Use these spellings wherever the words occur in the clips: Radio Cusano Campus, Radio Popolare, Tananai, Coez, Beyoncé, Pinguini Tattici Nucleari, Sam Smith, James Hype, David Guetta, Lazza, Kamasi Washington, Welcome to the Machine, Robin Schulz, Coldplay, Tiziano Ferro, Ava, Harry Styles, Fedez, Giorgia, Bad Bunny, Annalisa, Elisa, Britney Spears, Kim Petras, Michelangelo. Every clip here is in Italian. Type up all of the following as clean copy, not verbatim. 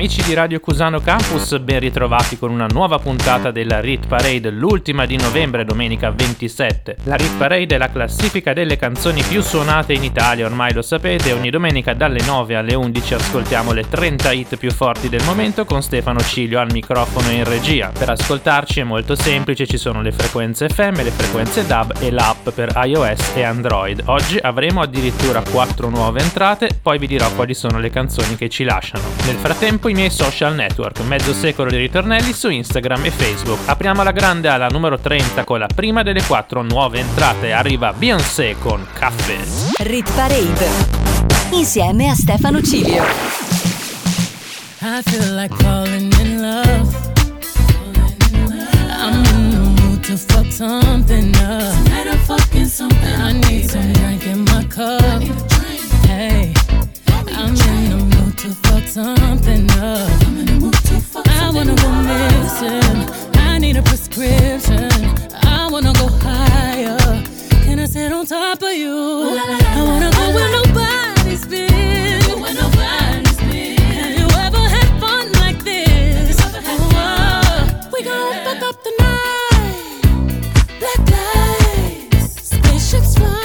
Amici di Radio Cusano Campus, ben ritrovati con una nuova puntata della Rit Parade, l'ultima di novembre, domenica 27. La Rit Parade è la classifica delle canzoni più suonate in Italia, ormai lo sapete, ogni domenica dalle 9 alle 11 ascoltiamo le 30 hit più forti del momento con Stefano Cilio al microfono e in regia. Per ascoltarci è molto semplice, ci sono le frequenze FM, le frequenze DAB e l'app per iOS e Android. Oggi avremo addirittura 4 nuove entrate, poi vi dirò quali sono le canzoni che ci lasciano. Nel frattempo i miei social network, mezzo secolo di ritornelli su Instagram e Facebook. Apriamo la grande alla numero 30 con la prima delle 4 nuove entrate. Arriva Beyoncé con Caffè. Rit Parade insieme a Stefano Cilio. I feel like falling in love. I'm in the mood to fuck something up. I need some drink in my cup. Hey, I'm in the mood to fuck something up. I wanna go missing. I need a prescription. I wanna go higher. Can I sit on top of you? I wanna go where nobody's been. Have you ever had fun like this? Oh, we gon' fuck up the night. Black lights, spaceships fly.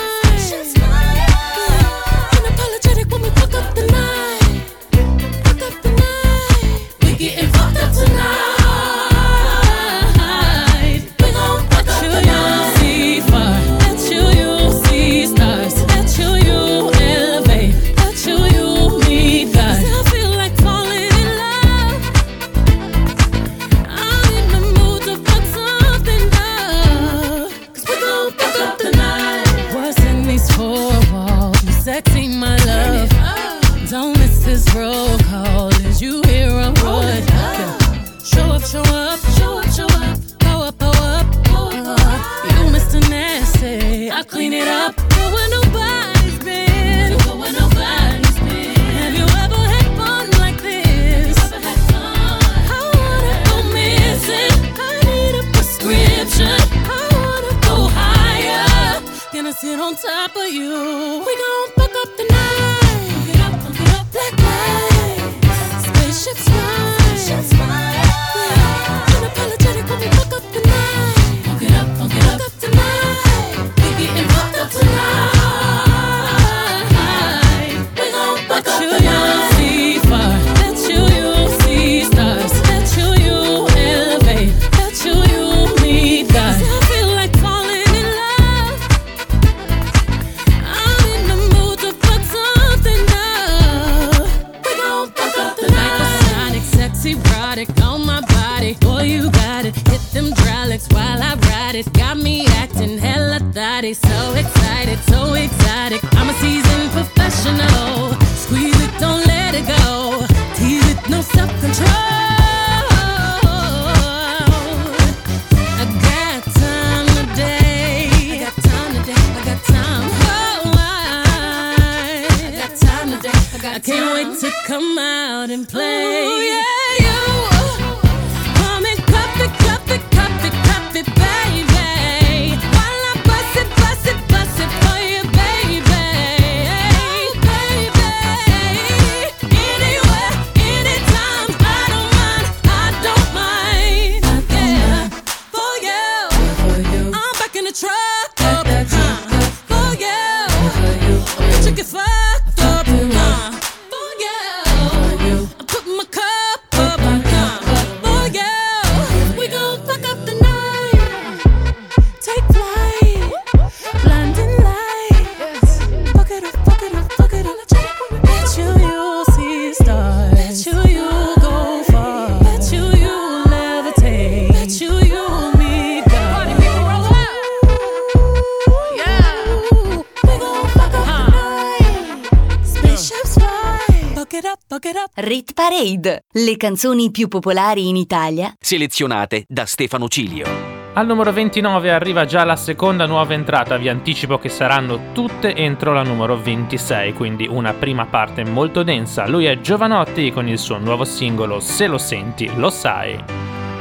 Rit Parade, le canzoni più popolari in Italia selezionate da Stefano Cilio. Al numero 29 arriva già la seconda nuova entrata, vi anticipo che saranno tutte entro la numero 26, quindi una prima parte molto densa. Lui è Jovanotti con il suo nuovo singolo Se lo senti, lo sai.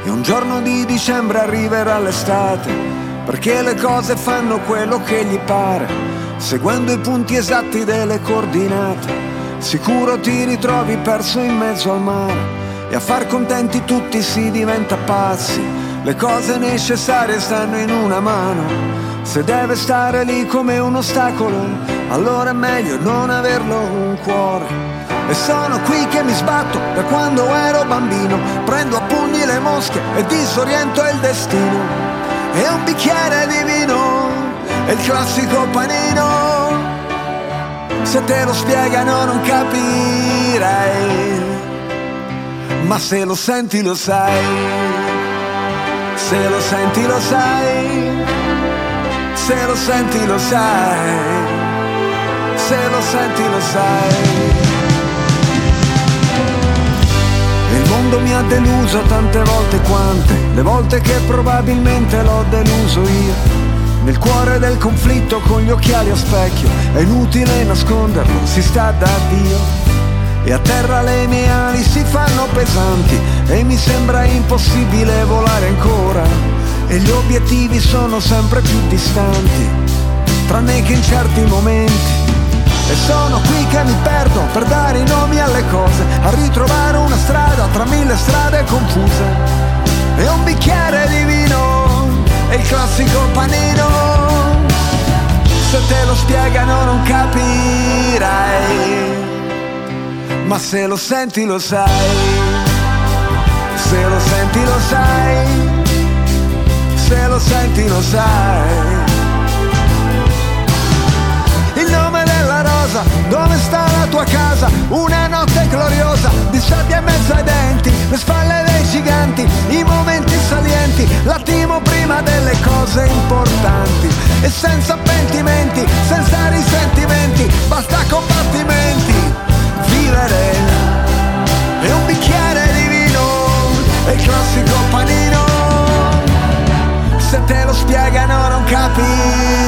E un giorno di dicembre arriverà l'estate, perché le cose fanno quello che gli pare, seguendo i punti esatti delle coordinate. Sicuro ti ritrovi perso in mezzo al mare, e a far contenti tutti si diventa pazzi. Le cose necessarie stanno in una mano. Se deve stare lì come un ostacolo, allora è meglio non averlo un cuore. E sono qui che mi sbatto da quando ero bambino, prendo a pugni le mosche e disoriento il destino. E un bicchiere di vino e il classico panino, se te lo spiegano non capirai, ma se lo senti lo sai. Se lo senti lo sai. Se lo senti lo sai. Se lo senti lo sai. Il mondo mi ha deluso tante volte quante le volte che probabilmente l'ho deluso io. Nel cuore del conflitto con gli occhiali a specchio, è inutile nasconderlo, si sta da Dio. E a terra le mie ali si fanno pesanti e mi sembra impossibile volare ancora. E gli obiettivi sono sempre più distanti, tranne che in certi momenti. E sono qui che mi perdo per dare i nomi alle cose, a ritrovare una strada tra mille strade confuse. E un bicchiere di vino e il classico panino, se te lo spiegano non capirai, ma se lo senti lo sai. Se lo senti lo sai. Se lo senti lo sai. Il nome della rosa, dove sta la tua casa? Una notte gloriosa di sabbia in mezzo ai denti, le spalle dei giganti, i momenti salienti, l'attimo prima delle cose importanti. E senza pentimenti, senza risentimenti, basta combattimenti, vivere. E un bicchiere di vino e il classico panino, se te lo spiegano non capirei,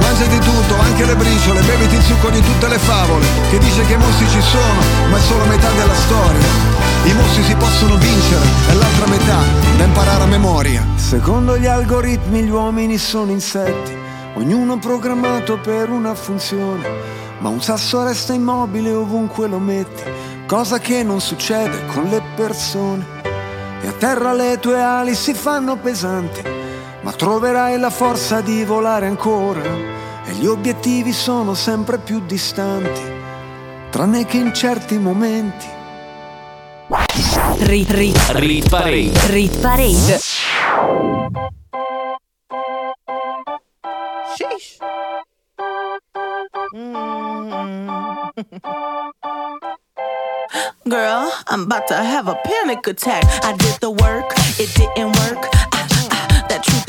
Mangia di tutto, anche le briciole, beviti il succo di tutte le favole, che dice che i mostri ci sono, ma è solo metà della storia. I mostri si possono vincere, è l'altra metà da imparare a memoria. Secondo gli algoritmi gli uomini sono insetti, ognuno programmato per una funzione, ma un sasso resta immobile ovunque lo metti, cosa che non succede con le persone. E a terra le tue ali si fanno pesanti, ma troverai la forza di volare ancora. E gli obiettivi sono sempre più distanti, tranne che in certi momenti. Rit Parade. Sheesh. Girl, I'm about to have a panic attack. I did the work, it didn't work. That truth,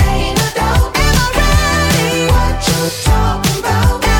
Ain't no doubt. Am I ready? What you talking about? Am I ready?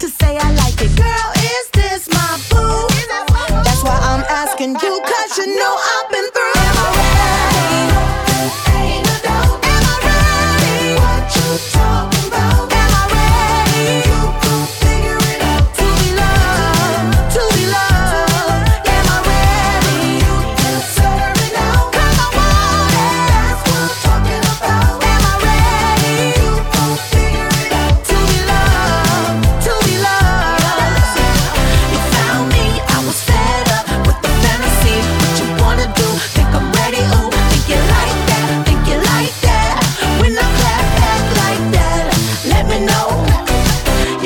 to say I like it. Girl, is this my boo? That's why I'm asking you, 'cause you know I've been through. Am I ready? Ain't no doubt. Am I ready? What you talking about? Am I ready? You could figure it out. To be loved, to be loved. Am I ready? You can serve it out. 'Cause I want it. That's what I'm talking about. Am I ready? You could figure it out. To be loved, to be loved.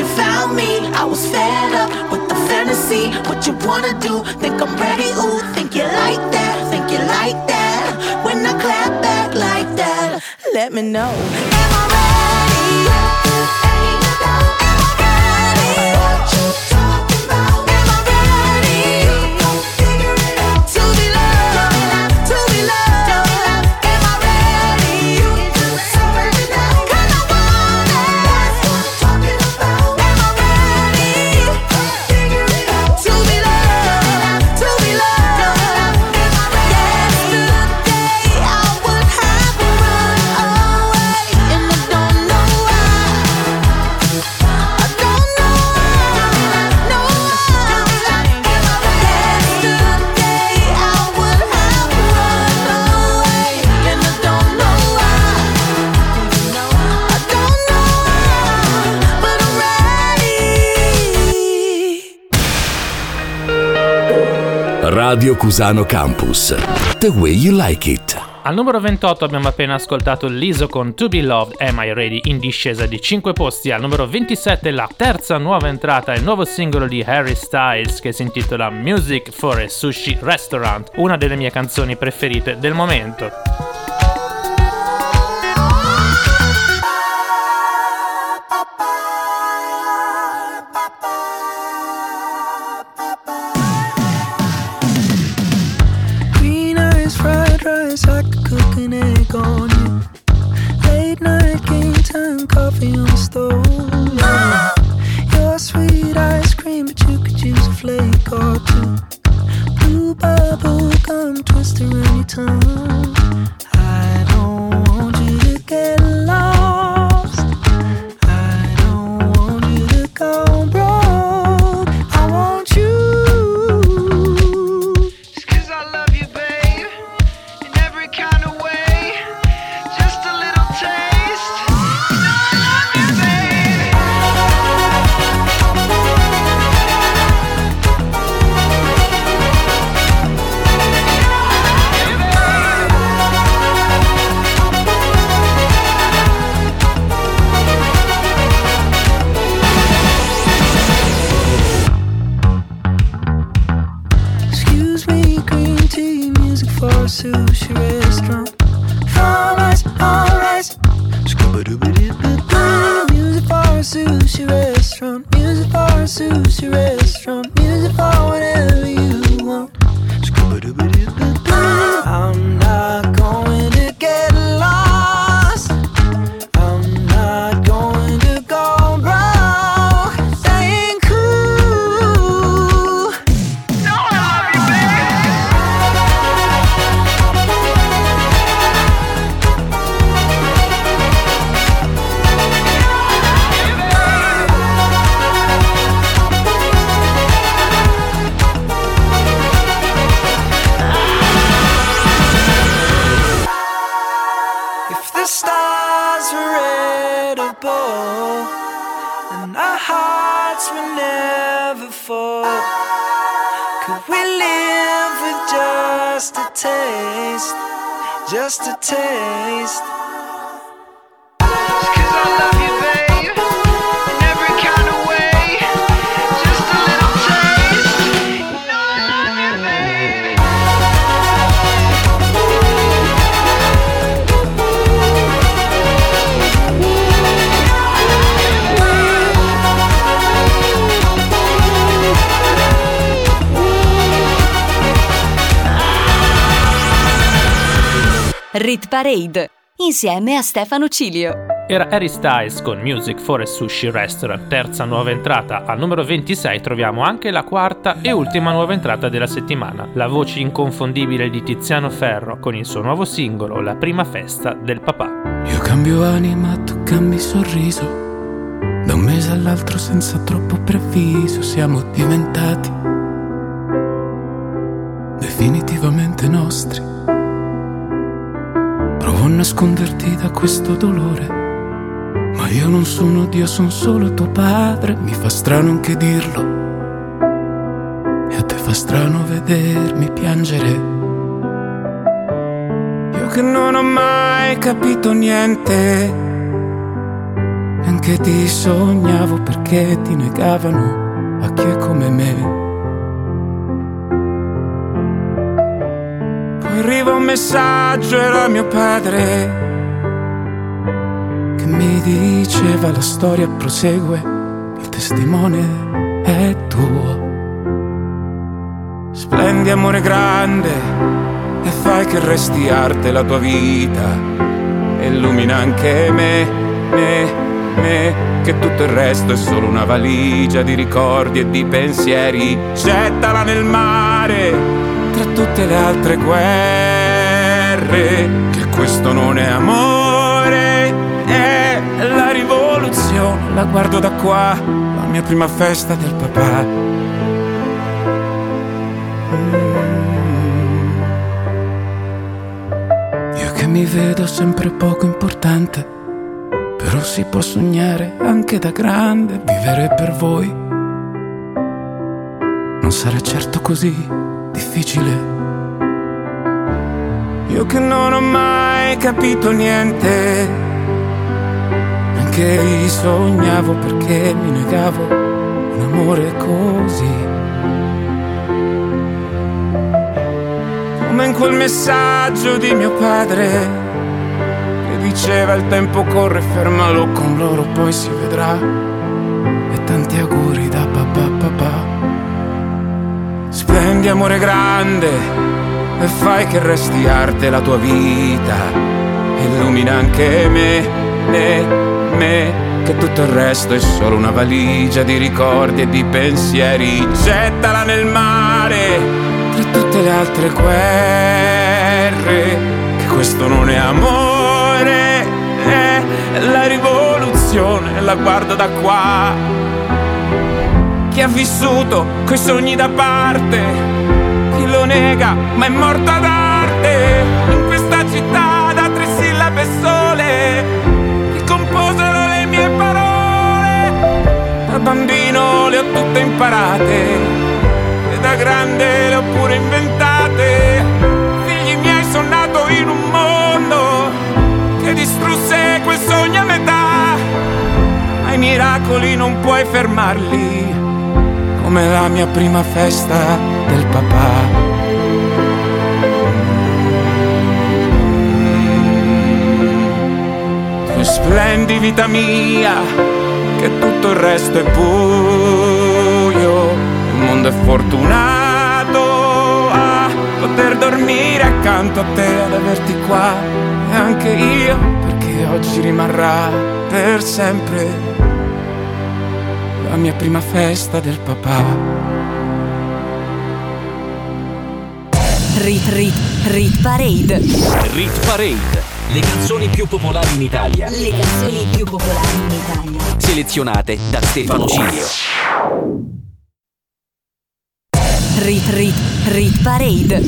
You found me, I was fed up with the fantasy. What you wanna do? Think I'm ready? Oh, think you like that? Think you like that? When I clap, act like that. Let me know. You found me, I was fed up with the fantasy. What you wanna do? Think I'm ready? Ooh, think you like that? Think you like that? When I clap back like that, let me know. Am I ready? Ain't no doubt. Am I ready? What you talking about? Am I ready? You gon' figure it out. To be loved, to be loved. Am I ready? You can serve it out. 'Cause I want it. That's what I'm talking about. Am I ready? You gon' figure it out. To be loved, to be loved. Am I ready? Yesterday I would have run away, and I don't know why. I don't know why, no why. Yesterday I would have run away, and I don't know why. I don't know why, but I'm ready. Radio Cusano Campus. The way you like it. Al numero 28 abbiamo appena ascoltato l'ISO con To Be Loved, Am I Ready, in discesa di 5 posti. Al numero 27 la terza nuova entrata è il nuovo singolo di Harry Styles che si intitola Music for a Sushi Restaurant, una delle mie canzoni preferite del momento. Greener is fried rice, I could cook an egg on it. Late night game time, coffee on the stove. Yeah. Your sweet ice cream, but you could use a flake or two. Blue bubble gum, twist around your tongue. I don't want you to get lost. I don't want you to go broke. I want you. It's 'cause I love you, babe, in every kind of way. Just a little taste. You know I love you, babe. Excuse me, green tea, music for a sushi restaurant. All rice, all rice. Scooby-dooby-doo. Music for a sushi restaurant. Music for a sushi restaurant. Music for whatever you want. Scooby-dooby-doo. I'm not going to get lost. I'm not going to go broke. That ain't cool. If the stars were edible and our hearts were never full, could we live with just a taste? Just a taste. It's 'cause I love you, babe, in every kind of way. Just a little taste. You know I love you, babe. Rit Parade, insieme a Stefano Cilio. era Harry Styles con Music for a Sushi Restaurant, terza nuova entrata. Al numero 26 troviamo anche la quarta e ultima nuova entrata della settimana, la voce inconfondibile di Tiziano Ferro con il suo nuovo singolo La prima festa del papà. Io cambio anima, tu cambi sorriso, da un mese all'altro senza troppo preavviso siamo diventati definitivamente nostri. Provo a nasconderti da questo dolore, ma io non sono Dio, sono solo tuo padre. Mi fa strano anche dirlo, e a te fa strano vedermi piangere. Io che non ho mai capito niente, neanche ti sognavo perché ti negavano a chi è come me. Arriva un messaggio, era mio padre che mi diceva la storia prosegue, il testimone è tuo. Splendi amore grande e fai che resti arte la tua vita, illumina anche me, che tutto il resto è solo una valigia di ricordi e di pensieri. Gettala nel mare tra tutte le altre guerre, che questo non è amore, è la rivoluzione. La guardo da qua, la mia prima festa del papà. Io che mi vedo sempre poco importante, però si può sognare anche da grande. Vivere per voi non sarà certo così difficile. Io che non ho mai capito niente, anche sognavo perché mi negavo un amore così. Come in quel messaggio di mio padre che diceva il tempo corre, fermalo con loro poi si vedrà. E tanti auguri da papà. Splendi amore grande e fai che resti arte la tua vita, illumina anche me, che tutto il resto è solo una valigia di ricordi e di pensieri. Gettala nel mare tra tutte le altre guerre, che questo non è amore, è la rivoluzione. La guardo da qua, chi ha vissuto coi sogni da parte, chi lo nega ma è morto ad arte. In questa città da tre sillabe sole che composero le mie parole, da bambino le ho tutte imparate e da grande le ho pure inventate. Figli miei, sono nato in un mondo che distrusse quel sogno a metà, ma i miracoli non puoi fermarli, come la mia prima festa del papà. Tu splendi vita mia, che tutto il resto è buio. Il mondo è fortunato a poter dormire accanto a te, ad averti qua, e anche io, perché oggi rimarrà per sempre la mia prima festa del papà. Rit Parade. Rit Parade. Le canzoni più popolari in Italia. Le canzoni più popolari in Italia. Selezionate da Stefano Cilio. Rit Parade.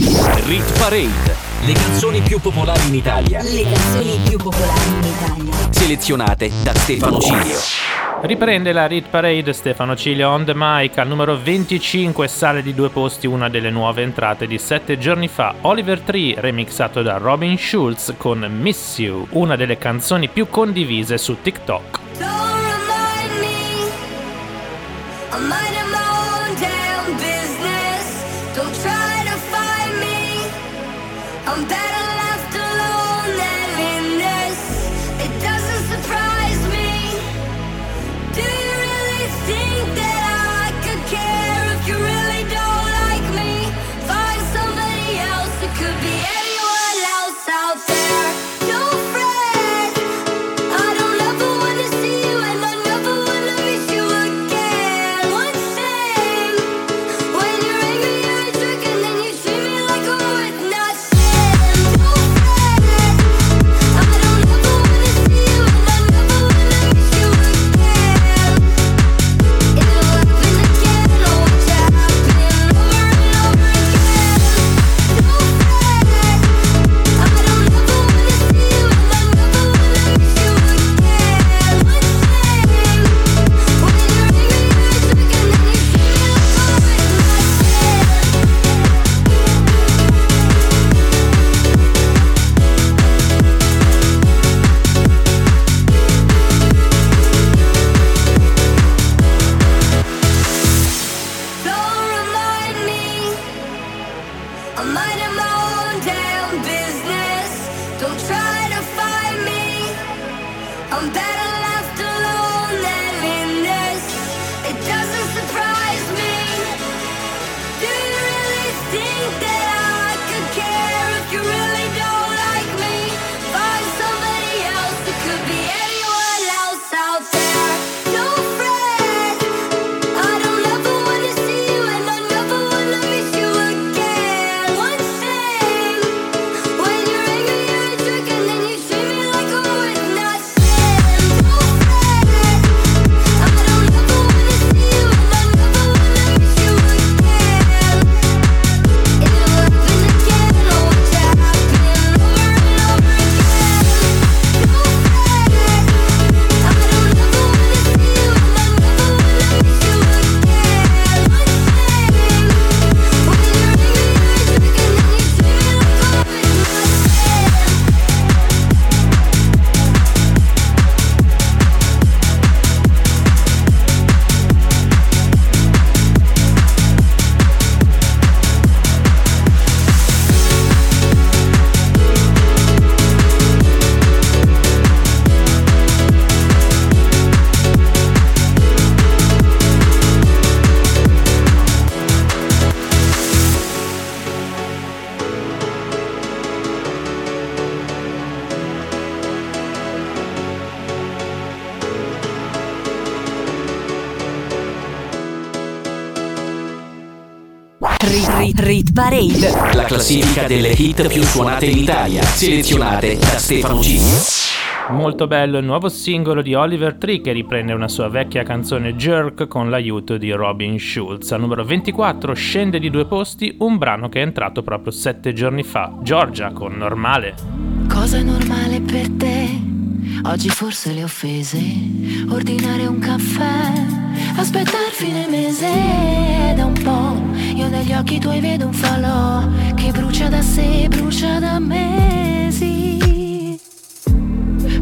Rit Parade. Le canzoni più popolari in Italia. Le canzoni più popolari in Italia. Selezionate da Stefano Cilio. Riprende la Rit Parade Stefano Cilio on the mic. Al numero 25 sale di 2 posti una delle nuove entrate di 7 giorni fa, Oliver Tree remixato da Robin Schulz con Miss You, una delle canzoni più condivise su TikTok. Could be anyone else out there. No friend, I don't love Rit Parade, la classifica delle hit più suonate in Italia, selezionate da Stefano Cilio. Molto bello il nuovo singolo di Oliver Tree, che riprende una sua vecchia canzone Jerk con l'aiuto di Robin Schulz. Al numero 24 scende di 2 posti un brano che è entrato proprio 7 giorni fa, Giorgia con Normale. Cosa è normale per te? Oggi forse le offese, ordinare un caffè, aspettar fine mese. Da un po' io negli occhi tuoi vedo un falò che brucia da sé, brucia da mesi.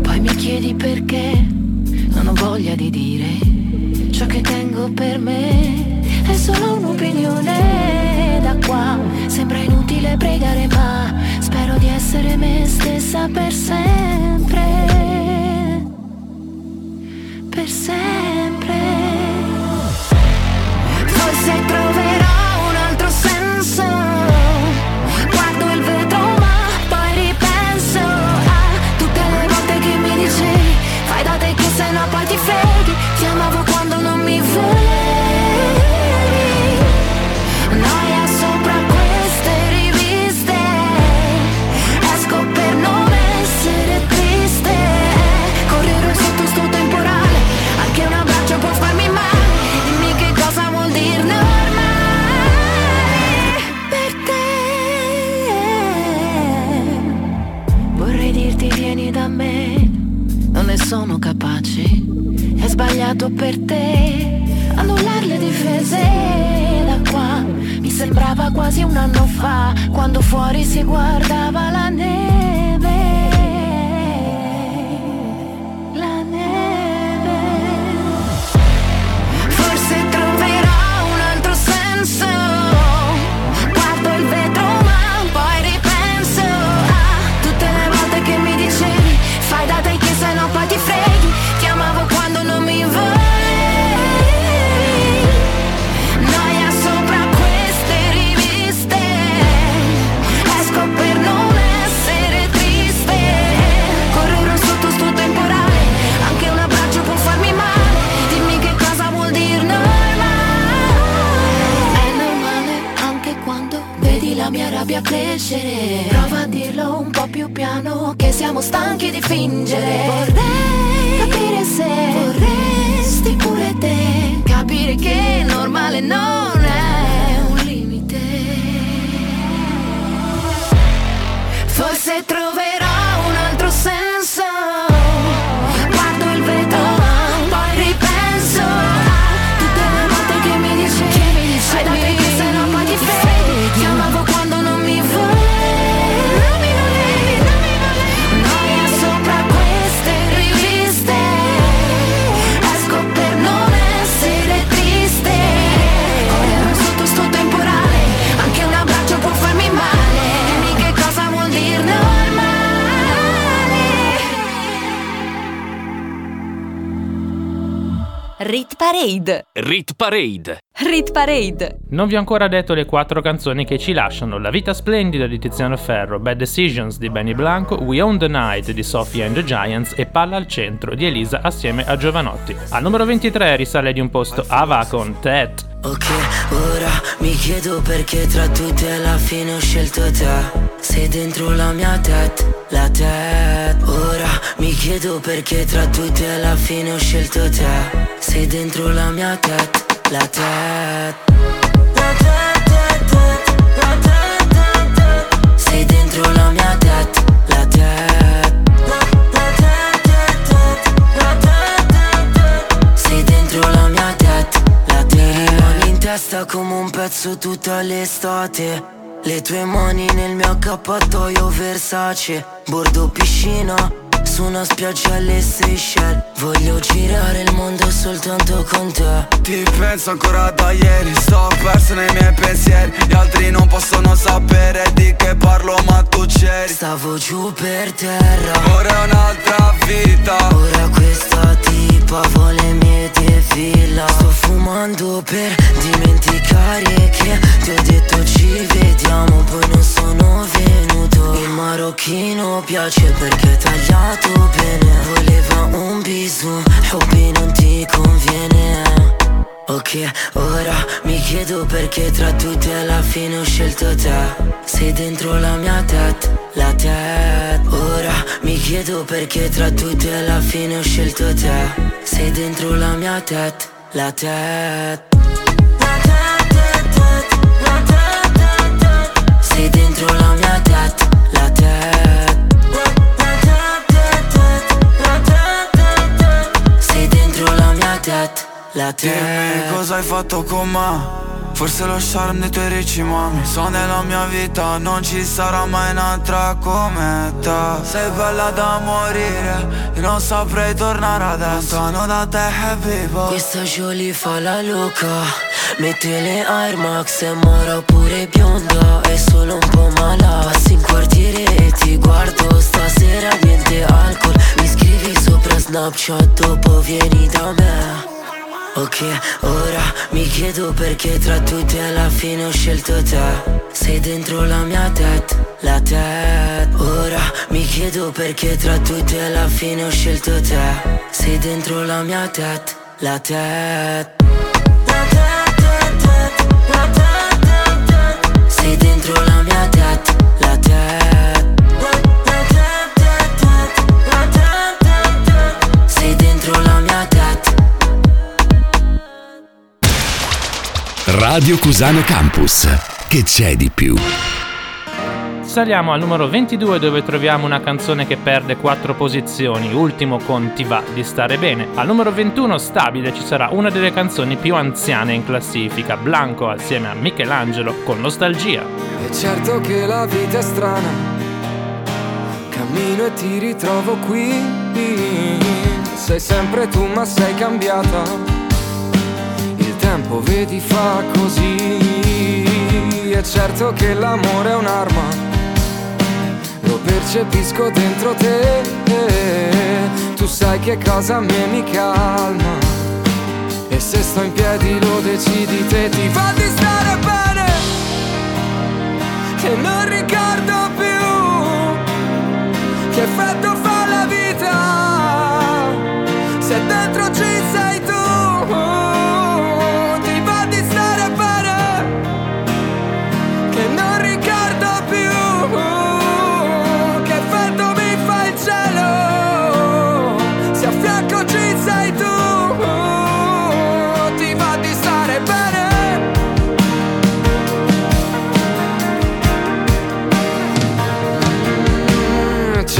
Poi mi chiedi perché non ho voglia di dire ciò che tengo per me. È solo un'opinione, da qua sembra inutile pregare, ma spero di essere me stessa per sempre. Per sempre. Forse troverò un altro senso. Guardo il vetro ma poi ripenso a tutte le volte che mi dicevi fai da te che se no poi ti freghi. Ti amavo quando non mi vedi. Noia sopra queste riviste. Esco per non essere triste. Correre sotto sto temporale. Che un abbraccio può farmi male, dimmi che cosa vuol dire normale per te. Vorrei dirti vieni da me, non ne sono capace, è sbagliato per te annullare le difese. Da qua mi sembrava quasi un anno fa, quando fuori si guardava la neve. Guardo il vetro ma poi ripenso a tutte le volte che mi dicevi fai da te che se no poi ti freghi. Ti amavo quando non mi volevi. Noia sopra queste riviste. Esco per non essere triste. Correrò sotto sto temporale. Anche un abbraccio può farmi male. Dimmi che cosa vuol dire normale. È normale anche quando vedi la mia rabbia crescere. Prova a dirlo un po' più piano che siamo stanchi di fingere. Vorrei capire se vorresti pure te. Capire che normale non è un limite. Forse troverò un altro senso. Guardo il vetro ma poi ripenso a tutte le volte che mi dicevi fai da te che se no poi ti freghi. Ti amavo quando non mi volevi. Noia sopra queste riviste. Esco per non essere triste. Correrò sotto sto temporale. Anche un abbraccio può farmi male. Dimmi che cosa vuol dire normale. Rit Parade. Rit Parade. Rit Parade. Non vi ho ancora detto le 4 canzoni che ci lasciano: La vita splendida di Tiziano Ferro, Bad Decisions di Benny Blanco, We Own the Night di Sophie and the Giants e Palla al centro di Elisa assieme a Jovanotti. Al numero 23 risale di un posto Ava con Tet. Ok, ora mi chiedo perché tra tutte alla fine ho scelto te. Sei dentro la mia tet, la tet. Ora mi chiedo perché tra tutte alla fine ho scelto te. Sei dentro la mia tet. La tête, la tête, tête, tête, la tête, tête, tête. Sei dentro la mia tête, la tête. La tête, tête, tête, la tête, tête, tête. Sei dentro la mia tête, la tête. Mi rimani in testa come un pezzo tutta l'estate. Le tue mani nel mio accappatoio Versace. Bordo piscina, su una spiaggia alle Seychelles. Voglio girare il mondo soltanto con te. Ti penso ancora da ieri, sto perso nei miei pensieri. Gli altri non possono sapere di che parlo ma tu c'eri. Stavo giù per terra, ora è un'altra vita. Ora questa tipa vuole mie defila. Sto fumando per dimenticare che ti ho detto ci vediamo, poi non sono venuto. Il marocchino piace perché tagliato bene. Voleva un bisou, hobby non ti conviene. Ok, ora mi chiedo perché tra tutti alla fine ho scelto te. Sei dentro la mia tête, la tête. Ora mi chiedo perché tra tutti alla fine ho scelto te. Sei dentro la mia tête, la tête. Sei dentro la mia tête, la tête. Sei dentro la mia tête, la tête. Dimmi cosa hai fatto con me. Forse lo charm dei tuoi ricci, mami. So nella mia vita non ci sarà mai un'altra come te. Sei bella da morire, io non saprei tornare adesso. Lontano da te, happy boy. Questa Jolie fa la loca. Metti le Air Max, è mora oppure bionda. È solo un po' mala. Passi in quartiere e ti guardo. Stasera niente alcol. Mi scrivi sopra Snapchat, dopo vieni da me. Ok, ora mi chiedo perché tra tutti alla fine ho scelto te. Sei dentro la mia tête, la tête. Ora mi chiedo perché tra tutti alla fine ho scelto te. Sei dentro la mia tête, la tête. La tête, la tête. Sei dentro la mia tête, la tête. La tête, la tête. Sei dentro la mia tête. Radio Cusano Campus, che c'è di più? Saliamo al numero 22 dove troviamo una canzone che perde 4 posizioni, ultimo con Ti va di stare bene. Al numero 21 stabile ci sarà una delle canzoni più anziane in classifica, Blanco assieme a Michelangelo con Nostalgia. È certo che la vita è strana, cammino e ti ritrovo qui. Sei sempre tu ma sei cambiata. Tempo vedi fa così. È certo che l'amore è un'arma, lo percepisco dentro te. Tu sai che cosa a me mi calma, e se sto in piedi lo decidi te. Ti fa di stare bene, che non ricordo più che effetto fa la vita se dentro ci sei tu.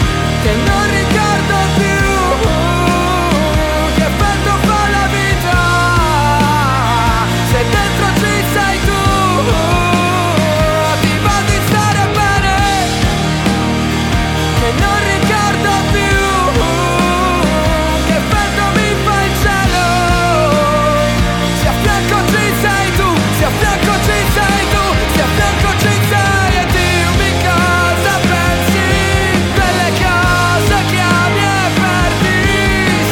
che non ricordo più che effetto fa la vita se dentro ci sei tu. Ti va di stare bene, che non ricordo più che effetto mi fa il cielo. Se a fianco ci sei tu, se a fianco ci sei tu, se a fianco ci sei. E dimmi cosa pensi delle cose che ami e perdi,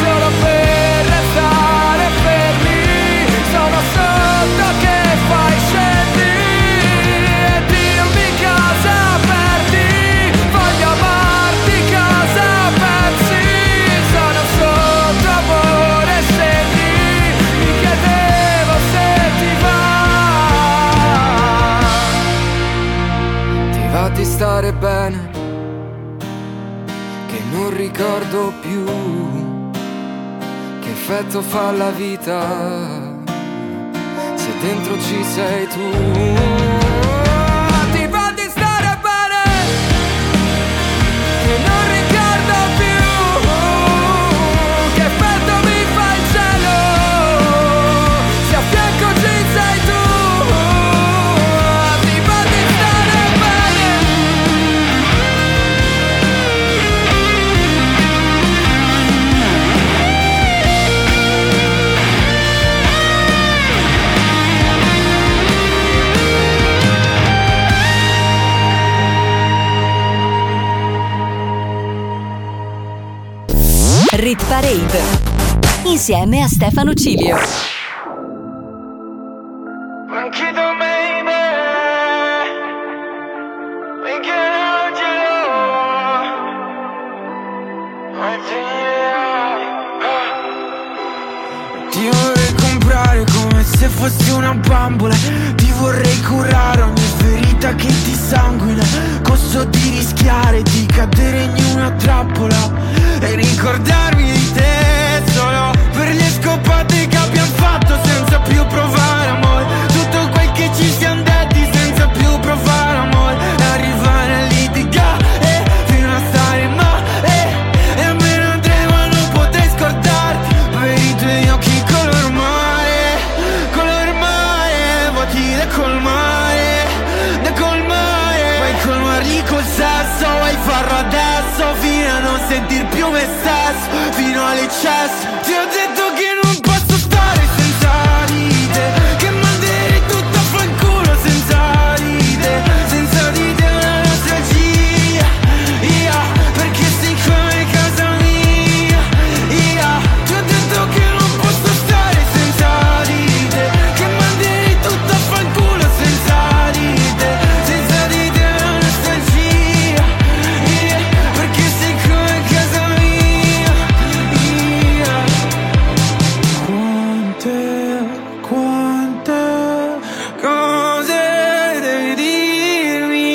solo per restare fermi. Sono sotto che fai scendi, e dimmi cosa perdi, voglio amarti, cosa pensi. Sono sotto amore, scendi, mi chiedevo se ti va. Ti va di stare bene, non ricordo più che effetto fa la vita se dentro ci sei tu. Ti va di stare bene, che non ricordo più che effetto mi fa il cielo. Se a fianco ci sei tu. Hit Parade insieme a Stefano Cilio. Ti vorrei comprare come se fossi una bambola, ti vorrei curare ogni ferita che ti sanguina. Costo di rischiare di cadere in una trappola e ricordarmi di te solo per le scopate che abbiamo fatto senza più provare amore. Tutto quel che ci siamo detti senza più provare amore. Arrivare a litigare fino a stare male e a me non andrei, ma non potrei scordarti per i tuoi occhi color mare, vuoti da colmare, da colmare. Vuoi colmarli col sesso, vuoi farlo adesso fino a non sentir più me stesso, fino all'eccesso. Ti ho detto che non posso stare senza di te, che manderei tutto a fanculo senza di te. Senza di te una nostalgia, perché sei come casa mia, Ti ho detto che non posso stare senza di te, che manderei tutto a fanculo senza di te. Senza di te una nostalgia, perché sei come casa mia, Quante cose devi dirmi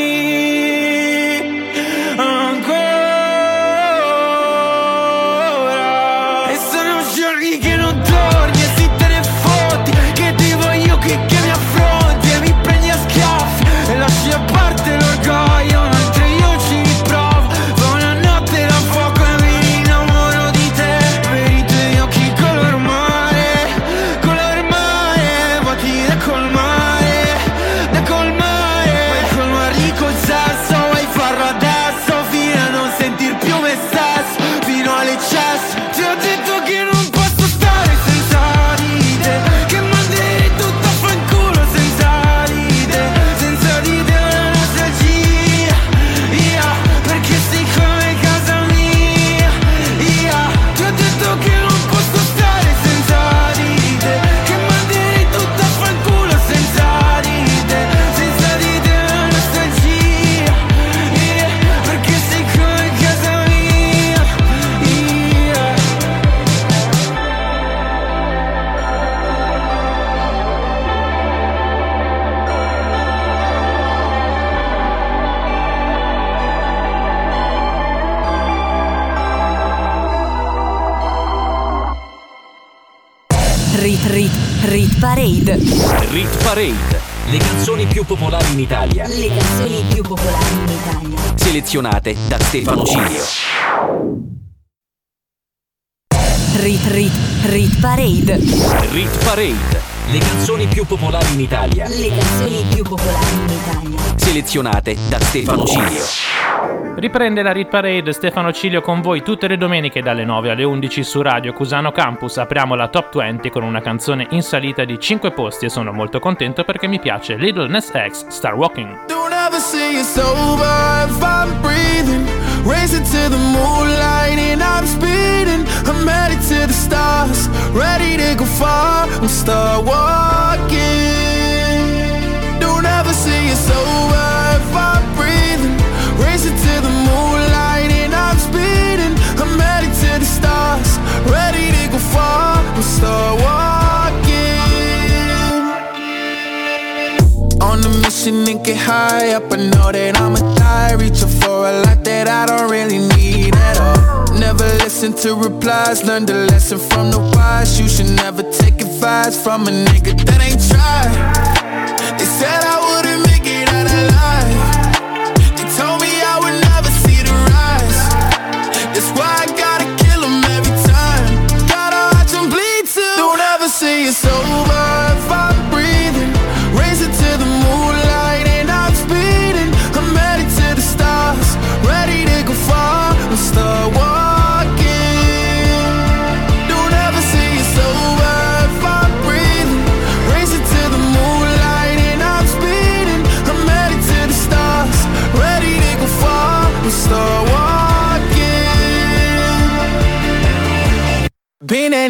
ancora. E sono giorni che non torni e si te ne fotti, che ti voglio qui che mi affronti e mi prendi a schiaffi e lasci a parte l'orgoglio. Mentre io ci riprovo, fa una notte da fuoco e mi rinnamoro di te per i tuoi occhi color mare, vuoti da colmare, vuoi colmarli col sesso, vuoi farlo adesso fino a non sentir più me stesso, fino all'eccesso. Ti ho detto che non posso stare senza di te, che manderei tutto a fanculo senza di te, senza di te una nostalgia, perché sei come casa mia, Ti ho detto che non posso stare senza di te, che manderei tutto a fanculo senza di te una nostalgia, perché sei come casa mia, Hit Parade. Hit Parade, le canzoni più popolari in Italia, Le canzoni più popolari in Italia. selezionate da Stefano Cilio. Hit Parade. Hit Parade, le canzoni più popolari in Italia, Le canzoni più popolari in Italia. selezionate da Stefano Cilio. Riprende la Hit Parade, Stefano Cilio con voi tutte le domeniche dalle 9 alle 11 su Radio Cusano Campus. Apriamo la Top 20 con una canzone in salita di 5 posti e sono molto contento perché mi piace Little Nas X, Star Walking. Don't ever say it's over if I'm breathing, racing to the moonlight and I'm speeding, I'm headed to the stars, ready to go far, I'm star walking. Don't ever say it's over if I'm breathing, racing to the moonlight and I'm speeding, I'm headed to the stars, ready to go far, I'm star walking. On a mission and get high up, I know that I'ma die, reaching for a lot that I don't really need at all. Never listen to replies, learn the lesson from the wise. You should never take advice from a nigga that ain't tried. They said I wouldn't make it out alive, told me I would never see the rise. That's why I gotta kill him every time, gotta watch him bleed too. Don't ever say it's over if I'm breathing, racing to the moonlight and I'm speeding, I'm headed to the stars, ready to go far, I'm star walking. Don't ever say it's over if I'm breathing, racing Been that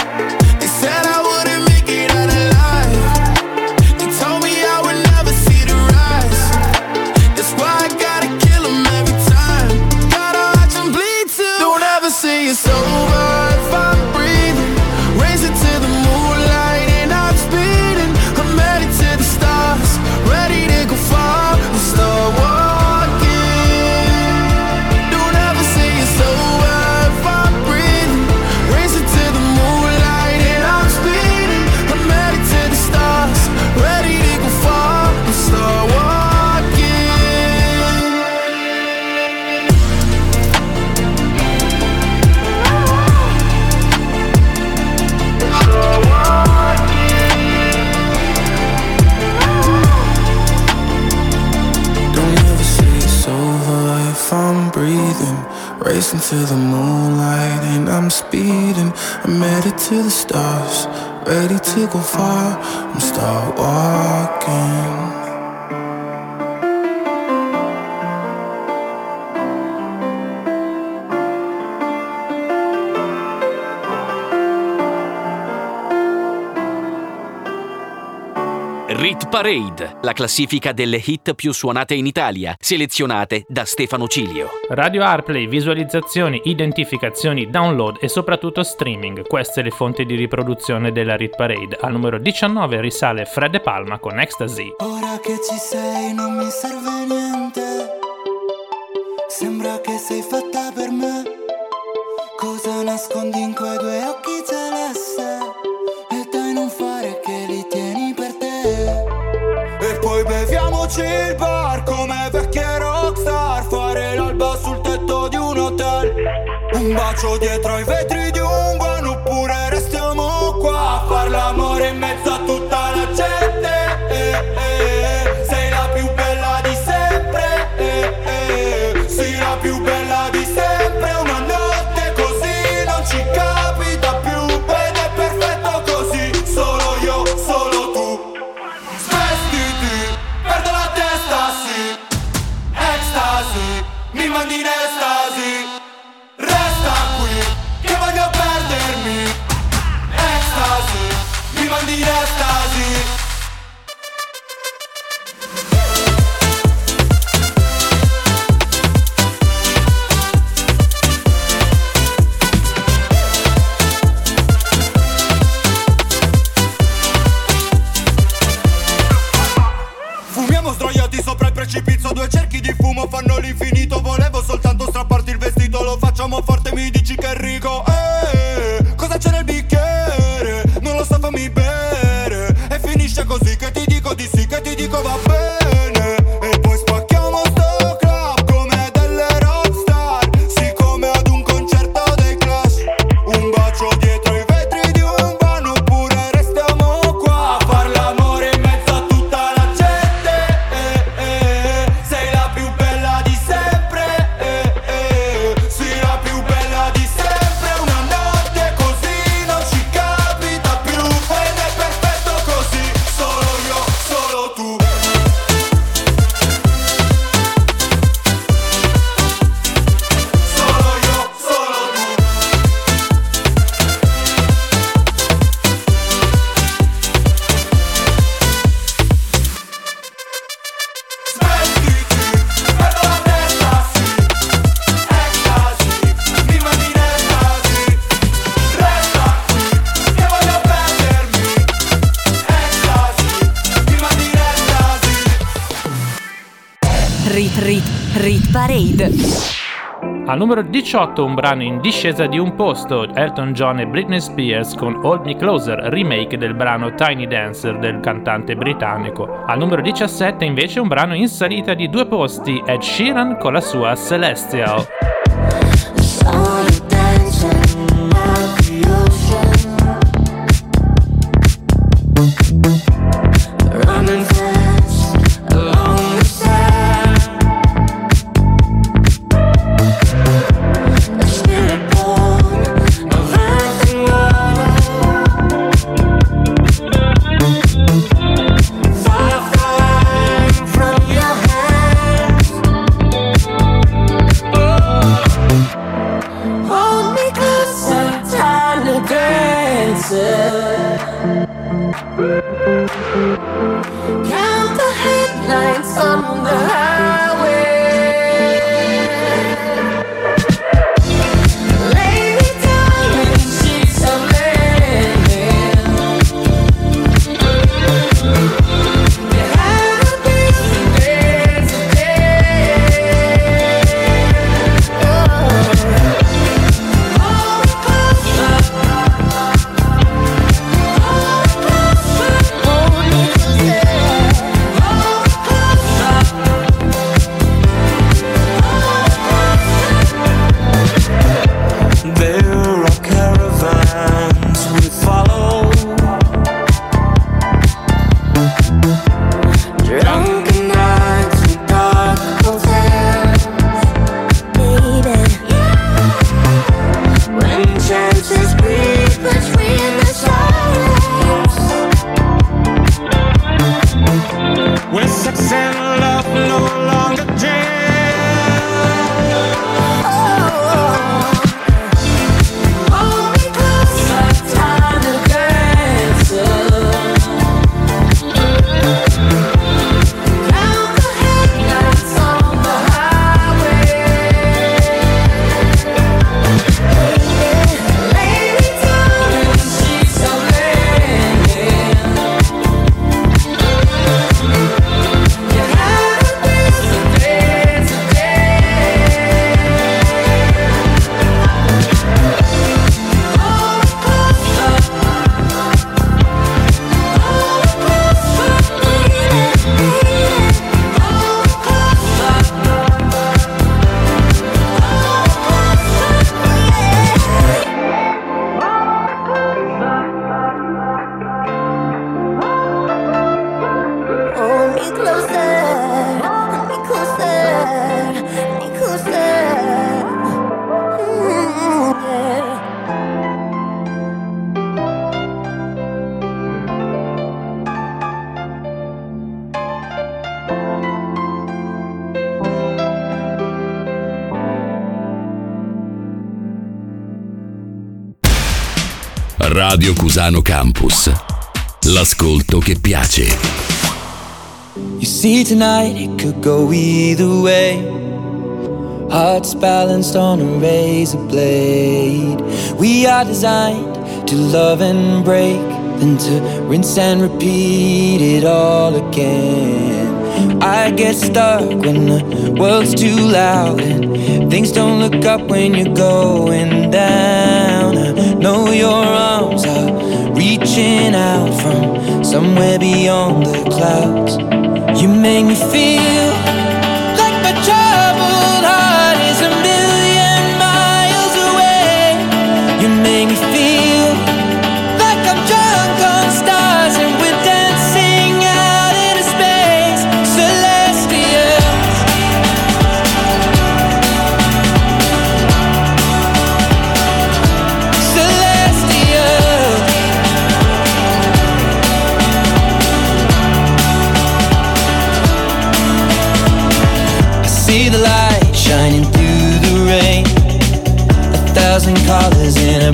They said I wouldn't make it out alive. It's over if I'm breathing, racing to the moonlight and I'm speeding. I'm headed to the stars, ready to go far. We'll start walking. Don't ever say it's over if I'm breathing, racing to the moonlight and I'm speeding. I'm headed to the stars, ready to go far. We'll start walking. I'm breathing, racing to the moonlight and I'm speeding. I'm headed to the stars, ready to go far. I'm start walking. Hit Parade, la classifica delle hit più suonate in Italia, selezionate da Stefano Cilio. Radio Airplay, visualizzazioni, identificazioni, download e soprattutto streaming. Queste le fonti di riproduzione della Hit Parade. Al numero 19 risale Fred De Palma con Ecstasy. Ora che ci sei non mi serve niente. Sembra che sei fatta per me. Cosa nascondi in quei due occhi celeste? E dai non fare che li tieni per te. E poi beviamoci il bar come vecchie rockstar. Fare l'alba sul tetto di un hotel. Un bacio dietro ai vetri di un van. Oppure restiamo qua a far l'amore in mezzo a tutta la gente. Sei la più bella di sempre. Sei la più bella di sempre. Una notte così non ci capita più. Ed è perfetto così. Solo io, solo mi mandi in estasi. Resta qui, che voglio perdermi. Estasi, mi mandi in estasi. Due cerchi di fumo fanno l'infinito. Volevo soltanto strapparti il vestito. Lo facciamo forte, mi dici che è rico. Cosa c'è nel bicchiere? Non lo so, fammi bere. E finisce così che ti dico di sì, che ti dico va bene. E poi spacchiamo sto club come delle rockstar. Siccome ad un concerto dei Clash. Un bacio dietro i vetri di un van. Oppure restiamo qua a far l'amore in mezzo a tutta la gente. Al numero 18 un brano in discesa di un posto, Elton John e Britney Spears con Hold Me Closer, remake del brano Tiny Dancer del cantante britannico. Al numero 17 invece un brano in salita di due posti, Ed Sheeran con la sua Celestial. Radio Cusano Campus, l'ascolto che piace. You see tonight it could go either way. Hearts balanced on a razor blade. We are designed to love and break, then to rinse and repeat it all again. I get stuck when the world's too loud and things don't look up when you're going down. I know your arms are reaching out from somewhere beyond the clouds. You make me feel like my troubled heart is a million miles away. You make me feel like I'm drunk on stars and we're dancing out into space, celestial. See the light shining through the rain, 1,000 colors in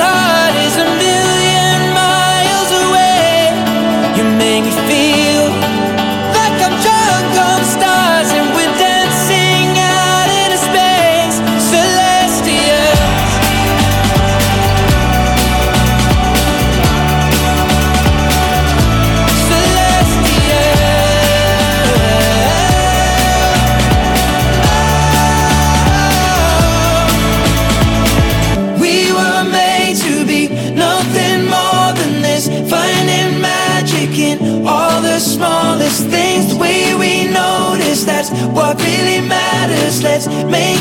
heart is a million miles away. You make me feel like I'm drunk on stars and we're dancing out into space, celestial. Smallest things, the way we notice, that's what really matters. Let's make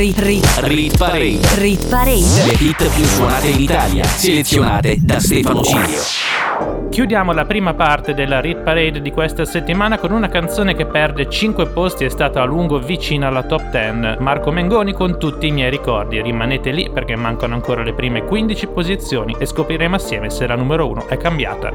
Rit Parade. Le hit più suonate in Italia, selezionate da Stefano Cilio. Chiudiamo la prima parte della Rit Parade di questa settimana con una canzone che perde 5 posti e è stata a lungo vicina alla top 10. Marco Mengoni con Tutti i miei ricordi. Rimanete lì perché mancano ancora le prime 15 posizioni e scopriremo assieme se la numero 1 è cambiata.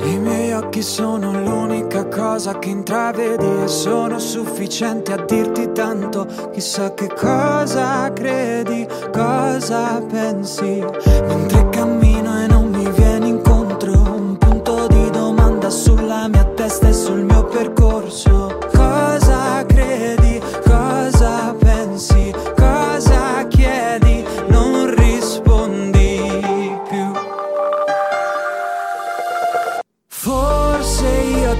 I miei occhi sono l'unica cosa che intravedi e sono sufficiente a dirti tanto. Chissà che cosa credi, cosa pensi, mentre cammino e non mi vieni incontro. Un punto di domanda sulla mia testa e sul mio percorso. Cosa credi, cosa pensi, cosa chiedi, non rispondi.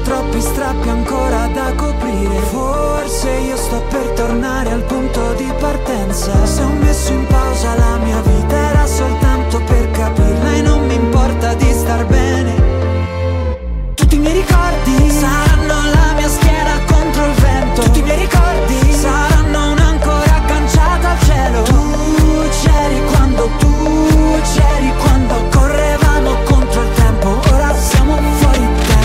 Troppi strappi ancora da coprire. Forse io sto per tornare al punto di partenza. Se ho messo in pausa la mia vita era soltanto per capirla e non mi importa di star bene. Tutti i miei ricordi saranno la mia schiena contro il vento. Tutti i miei ricordi saranno un'ancora agganciata al cielo. Tu c'eri quando correvamo contro il tempo. Ora siamo fuori tempo.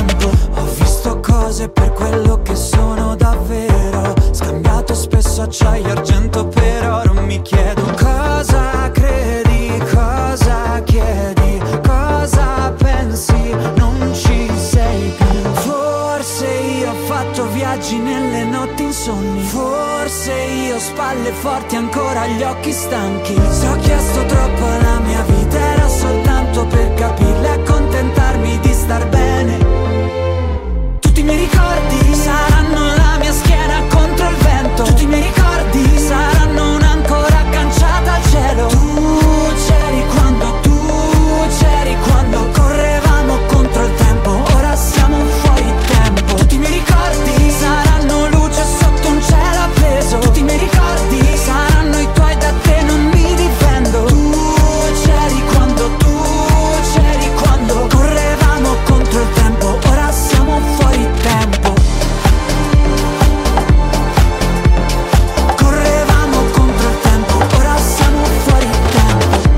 Cose per quello che sono davvero, scambiato spesso acciaio e argento per oro. Mi chiedo cosa credi, cosa chiedi, cosa pensi, non ci sei più. Forse io ho fatto viaggi nelle notti insonni, forse io ho spalle forti ancora gli occhi stanchi. Se ho chiesto troppo alla mia vita era soltanto per capirla e accontentarmi di star bene. Tutti i miei ricordi saranno la mia schiena contro il vento. Tutti i miei ricordi saranno un'ancora agganciata al cielo. Tu c'eri quando correvamo contro il tempo. Ora siamo fuori tempo. Tutti i miei ricordi saranno luce sotto un cielo appeso. Tutti i miei ricordi saranno i tuoi, da te non mi difendo. Tu c'eri quando correvamo contro il tempo. Ora siamo fuori tempo. Correvamo contro il tempo, ora siamo fuori tempo.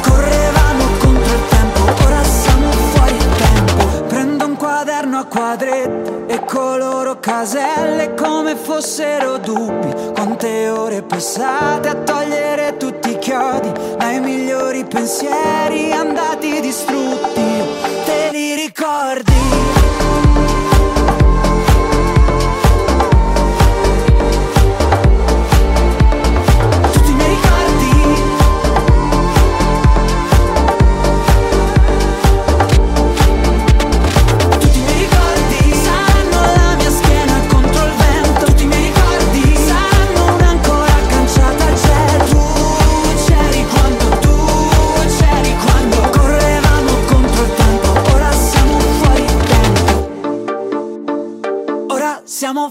Correvamo contro il tempo, ora siamo fuori tempo. Prendo un quaderno a quadretti e coloro caselle come fossero dubbi. Quante ore passate a togliere tutti i chiodi dai migliori pensieri andati distrutti. Te li ricordi? Siamo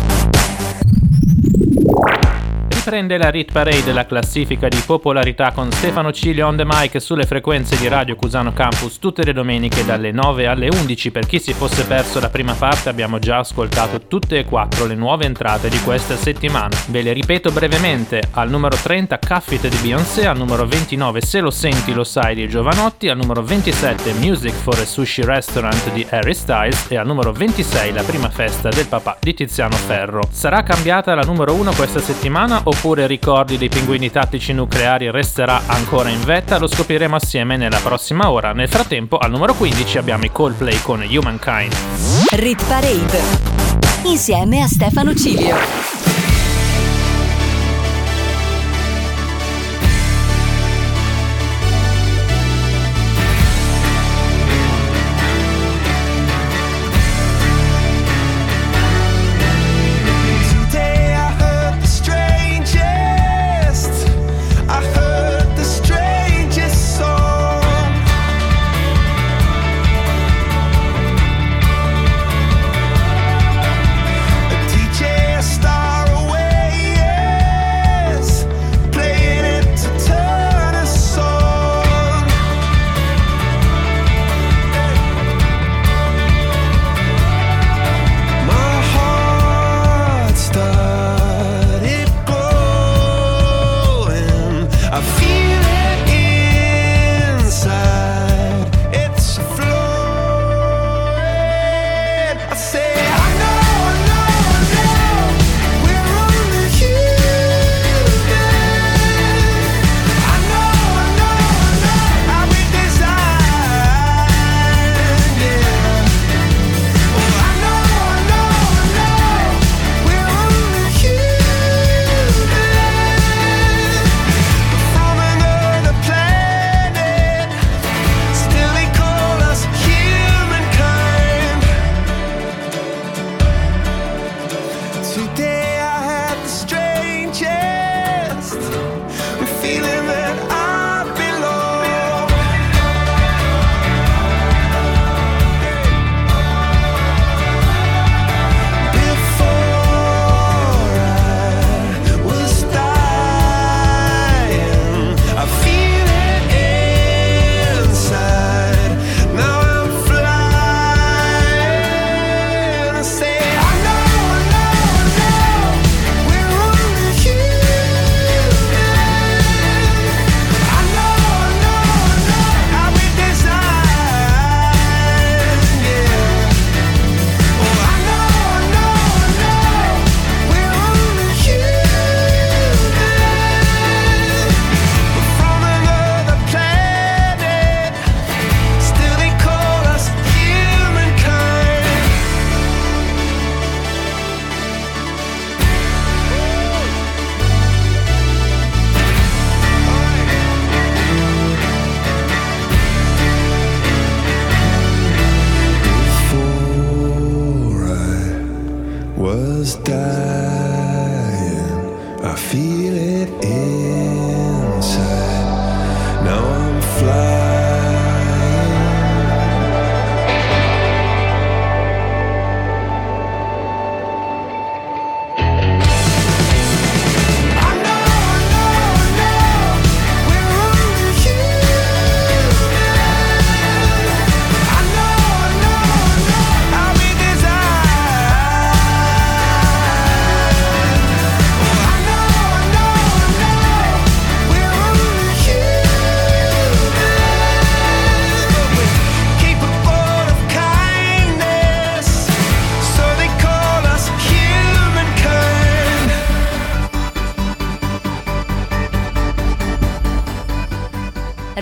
Prende la Rit Parade della classifica di popolarità con Stefano Cilio on the mic sulle frequenze di Radio Cusano Campus tutte le domeniche dalle 9 alle 11. Per chi si fosse perso la prima parte abbiamo già ascoltato tutte e quattro le nuove entrate di questa settimana. Ve le ripeto brevemente: al numero 30 Caffite di Beyoncé, al numero 29 Se lo senti lo sai di Jovanotti, al numero 27 Music for a Sushi Restaurant di Harry Styles e al numero 26 La prima festa del papà di Tiziano Ferro. Sarà cambiata la numero 1 questa settimana? Oppure Ricordi dei Pinguini Tattici Nucleari resterà ancora in vetta? Lo scopriremo assieme nella prossima ora. Nel frattempo al numero 15 abbiamo i Coldplay con Humankind. Rit Parade insieme a Stefano Cilio.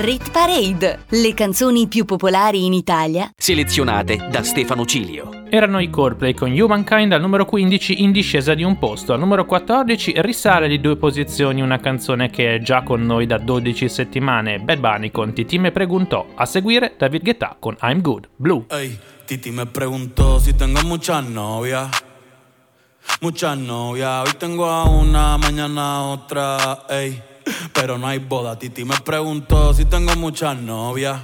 Rit Parade, le canzoni più popolari in Italia, selezionate da Stefano Cilio. Erano i Coldplay con Humankind al numero 15, in discesa di un posto. Al numero 14 risale di 2 posizioni una canzone che è già con noi da 12 settimane, Bad Bunny con Titi me preguntò. A seguire David Guetta con I'm Good, Blue. Hey, Titi me preguntó si tengo muchas novias. Muchas novias, hoy tengo a una, mañana a otra, ey. Pero no hay boda, Titi me preguntó si tengo muchas novias.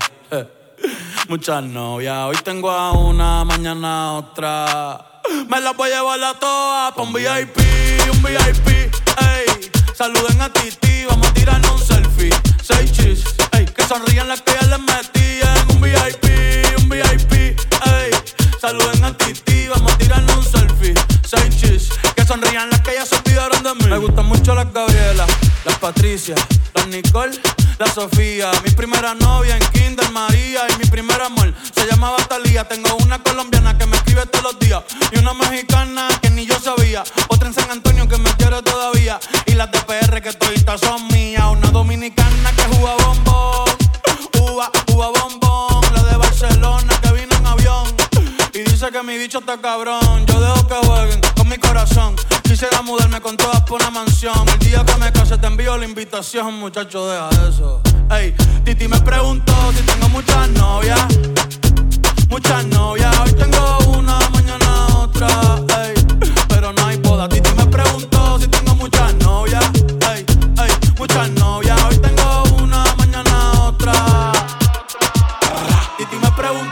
Muchas novias, hoy tengo a una, mañana a otra. Me las voy a llevar a todas pa' un VIP, ey. Saluden a Titi, vamos a tirarnos un selfie. 6 cheese, ey. Que sonrían las que ya les metían. Un VIP, ey. Saluden a Titi, vamos a tirarnos un selfie. 6 cheese, que sonrían las que ya se olvidaron de mí. Me gustan mucho las Gabriela, las Patricia, las Nicole, la Sofía. Mi primera novia en Kinder María y mi primer amor se llamaba Talía. Tengo una colombiana que me escribe todos los días y una mexicana que ni yo sabía, otra en San Antonio que me quiere todavía y las de PR que toditas son mías. Una dominicana que juga bombón, uva bombón, la de Barcelona que vino en avión y dice que mi bicho está cabrón. Yo dejo que jueguen con mi corazón. Quisiera mudarme con todas por una mansión. El día que me case te envío la invitación. Muchacho, deja eso. Ey, Titi me preguntó si tengo muchas novias. Muchas novias. Hoy tengo una, mañana otra. Ey, pero no hay boda. Titi me preguntó si tengo muchas novias. Ey, ey, muchas novias. Hoy tengo una, mañana otra. Titi me preguntó.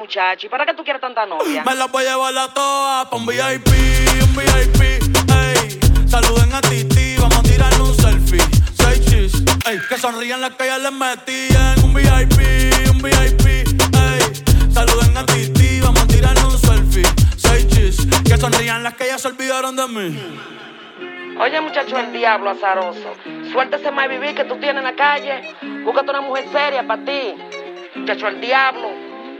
Muchachi, ¿para qué tú quieres tanta novia? Me las voy a llevar a todas pa' un VIP, ey. Saluden a Titi, vamos a tirarle un selfie. 6 cheese, ey. Que sonrían las que ya les metían. Un VIP, ey. Saluden a Titi, vamos a tirarle un selfie. 6 cheese, que sonrían las que ya se olvidaron de mí. Oye, muchacho, el diablo azaroso. Suéltese más vivir que tú tienes en la calle. Búscate una mujer seria pa' ti. Muchacho, el diablo.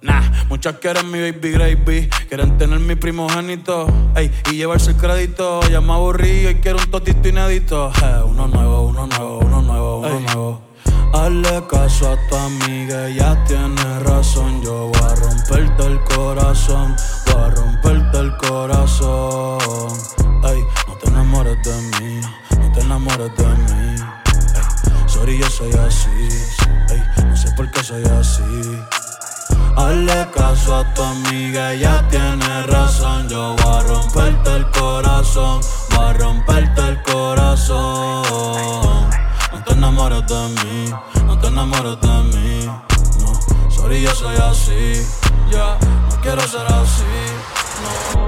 Nah, muchas quieren mi baby gravy, quieren tener mi primogénito, ey, y llevarse el crédito. Ya me aburrí y quiero un totito inédito. Uno nuevo, uno nuevo, uno nuevo, uno nuevo. Hazle caso a tu amiga, ella tiene razón. Yo voy a romperte el corazón, voy a romperte el corazón. Ey, no te enamores de mí, no te enamores de mí. Ey, sorry, yo soy así, ey, no sé por qué soy así. Hazle caso a tu amiga, ella tiene razón. Yo voy a romperte el corazón, voy a romperte el corazón. No te enamores de mí, no te enamores de mí. No, sorry, yo soy así, ya, yeah, no quiero ser así, no.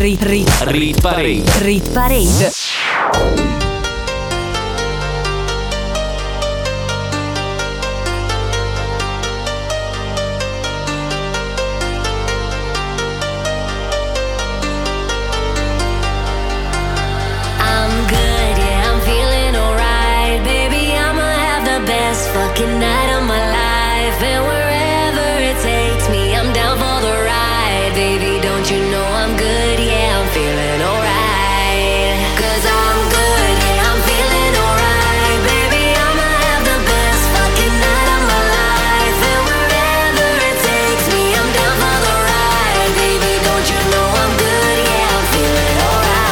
Rit Parade. Rit Parade. I'm good, yeah, I'm feeling alright. Baby, I'ma have the best fucking night of my life. And wherever it takes me, I'm down for the ride. Baby, don't you know I'm good? Feeling alright, 'cause I'm good, yeah, I'm feeling alright. Baby, I'ma have the best fucking night of my life. And wherever it takes me, I'm down for the ride. Baby, don't you know I'm good, yeah, I'm feeling alright.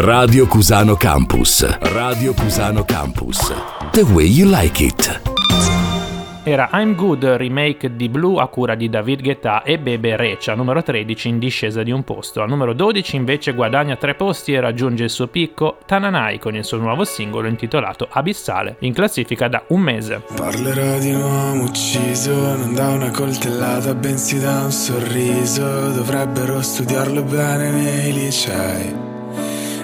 Radio Cusano Campus. Radio Cusano Campus. The way you like it. Era I'm Good, remake di Blue a cura di David Guetta e Bebe Rexha, numero 13 in discesa di un posto. Al numero 12 invece guadagna 3 posti e raggiunge il suo picco Tananai con il suo nuovo singolo intitolato Abissale, in classifica da un mese. Parlerò di un uomo ucciso, non da una coltellata bensì da un sorriso. Dovrebbero studiarlo bene nei licei,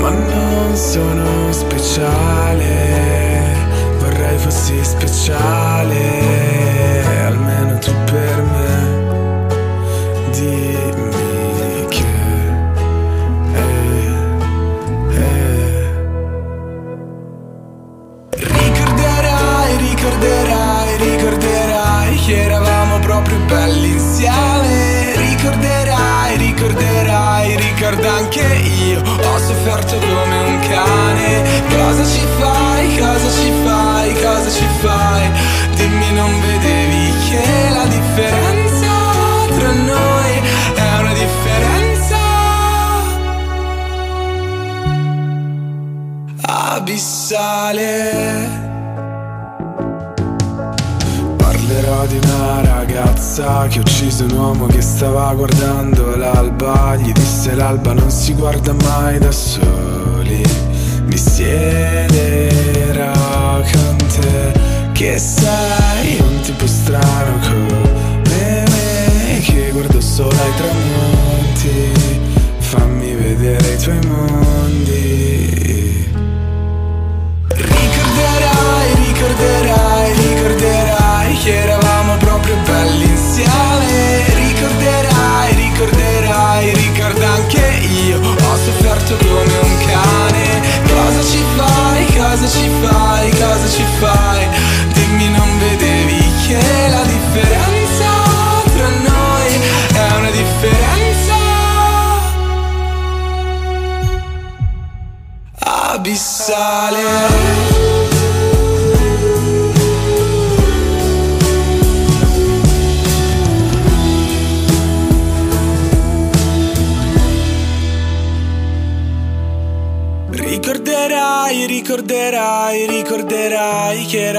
Ma non sono speciale, vorrei fossi speciale, almeno tu per me. Dimmi che Ricorderai che eravamo proprio belli insieme. Ricorderai, ricordo anche io, ho sofferto come un cane. Cosa ci fai? Dimmi, non vedevi che la differenza tra noi è una differenza abissale. Parlerò di una ragazza che ha ucciso un uomo che stava guardando l'alba. Gli disse l'alba non si guarda mai da soli. Mi siederò con te che sei un tipo strano come me, che guardo solo ai tramonti. Fammi vedere i tuoi mondi. Ricorderai che eravamo proprio belli insieme. Ricorderai, ricordo anche io, ho sofferto come un cane. Cosa ci fai? Dimmi, non vedevi che la differenza tra noi è una differenza abissale. Ricorderai che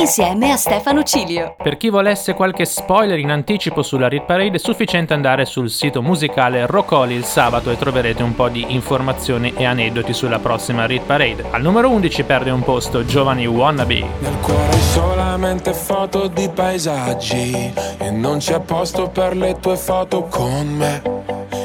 insieme a Stefano Cilio. Per chi volesse qualche spoiler in anticipo sulla Rit Parade è sufficiente andare sul sito musicale Roccoli il sabato e troverete un po' di informazioni e aneddoti sulla prossima Rit Parade. Al numero 11 perde un posto Giovani Wannabe. Nel cuore solamente foto di paesaggi e non c'è posto per le tue foto con me.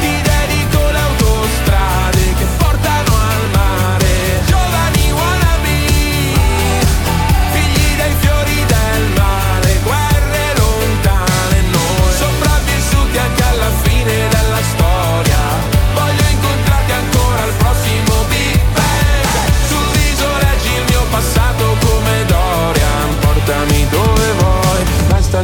ti dedico le autostrade che portano al mare. Giovani wannabe, figli dei fiori del mare, guerre lontane noi, sopravvissuti anche alla fine della storia. Voglio incontrarti ancora al prossimo Big Bang, sul viso leggi il mio passato.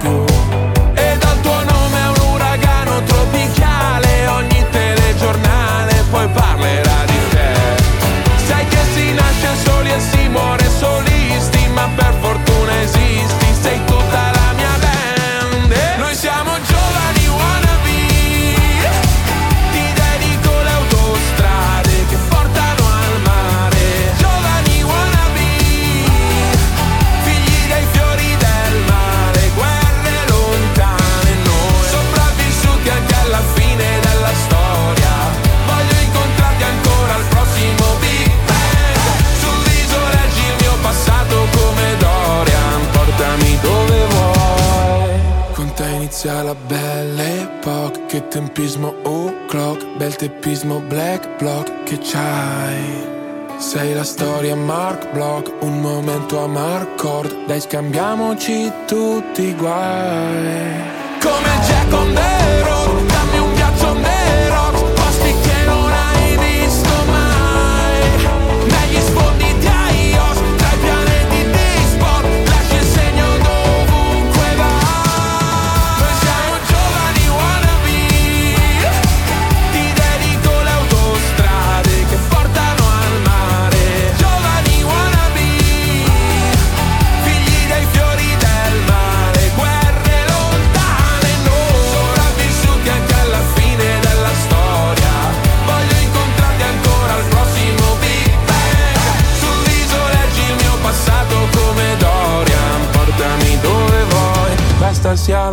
più. E dal tuo nome è un uragano tropicale, ogni telegiornale poi parlerà di te. Sai che si nasce soli e si muore solisti, ma per fortuna esisti, sei tutta la mia band. Noi siamo giovani wannabe, ti dedico le autostrade che portano al mare. Giovani wannabe, figli dei fiori del mare, guerre lontane noi, sopravvissuti anche alla fine della storia. Voglio incontrarti ancora al prossimo Big Bang, sul viso reggi il mio passato come Dorian, portami dove vuoi. Con te inizia la bella epoca, che tempismo o'clock, bel teppismo black block che c'hai. Sei la storia Mark Block, un momento a Marcord, dai scambiamoci tutti i guai. Come Jack on the road, dammi un ghiaccio on the rocks, posti che non hai visto mai. Negli sfondi di Aios, tra i pianeti di sport, lascia il segno dovunque vai. Noi siamo giovani wannabe, ti dedico le autostrade che portano al mare. Giovani wannabe, figli dei fiori del mare, guerre lontane noi, sopravvissuti anche alla fine della storia. Voglio incontrarti ancora al prossimo Big Bang, sul viso leggi il mio passato come Dorian, portami dove vuoi, basta sia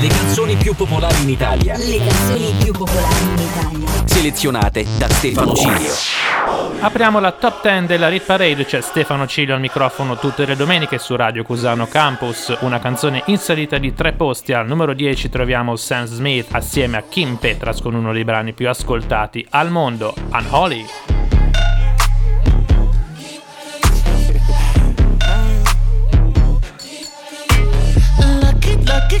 le canzoni più popolari in Italia, Le canzoni più popolari in Italia, selezionate da Stefano Cilio. Apriamo la top 10 della Rit Parade, c'è Stefano Cilio al microfono tutte le domeniche su Radio Cusano Campus. Una canzone in salita di 3 posti. Al numero 10 troviamo Sam Smith assieme a Kim Petras con uno dei brani più ascoltati al mondo, Unholy. Lucky, lucky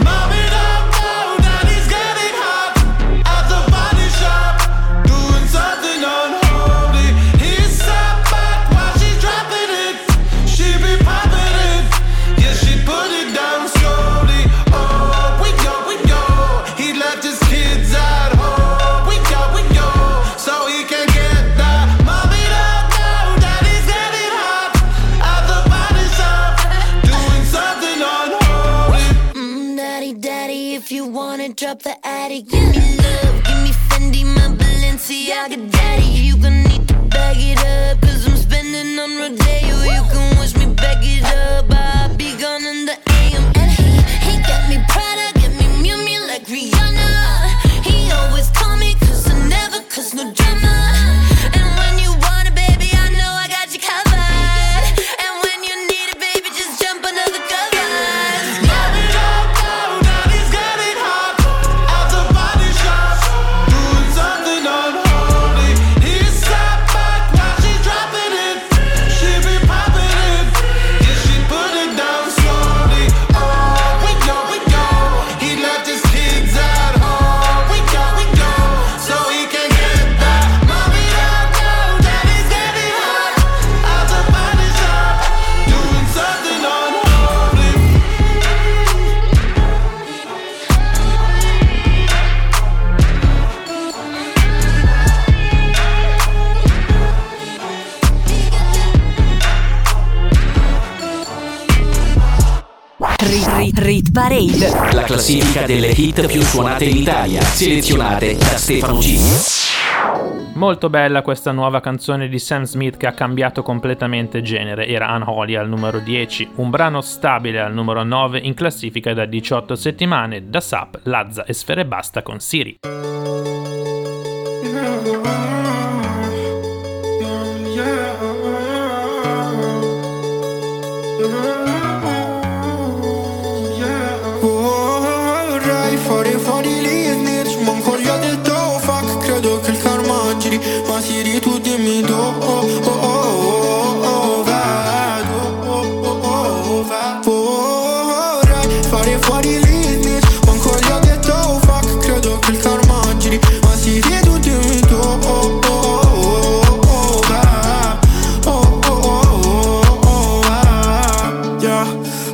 Mom it up. Drop the attic, give me love, give me Fendi, my Balenciaga daddy. You gon' need to bag it up, cause I'm spending on Rodeo. You can wish me back it up, I'll be gone in the AM. And he got me Prada, get me Miu Miu like Rihanna. He always call me cause I never cause no drama. And when you want it, baby, I know I got you covered. And when you need it, baby, just jump another cover. Shot. Hit Parade, la classifica delle hit più suonate in Italia, selezionate da Stefano Cilio. Molto bella questa nuova canzone di Sam Smith che ha cambiato completamente genere, era Unholy al numero 10, un brano stabile al numero 9 in classifica da 18 settimane, da Sap, Lazza e Sfera Ebbasta con Siri. Ma Siri tu dimmi dove vorrei fare fuori l'inizio, ma ancora gli ho detto oh, fuck, credo che il karma giri. Ma Siri tu dimmi dove yeah.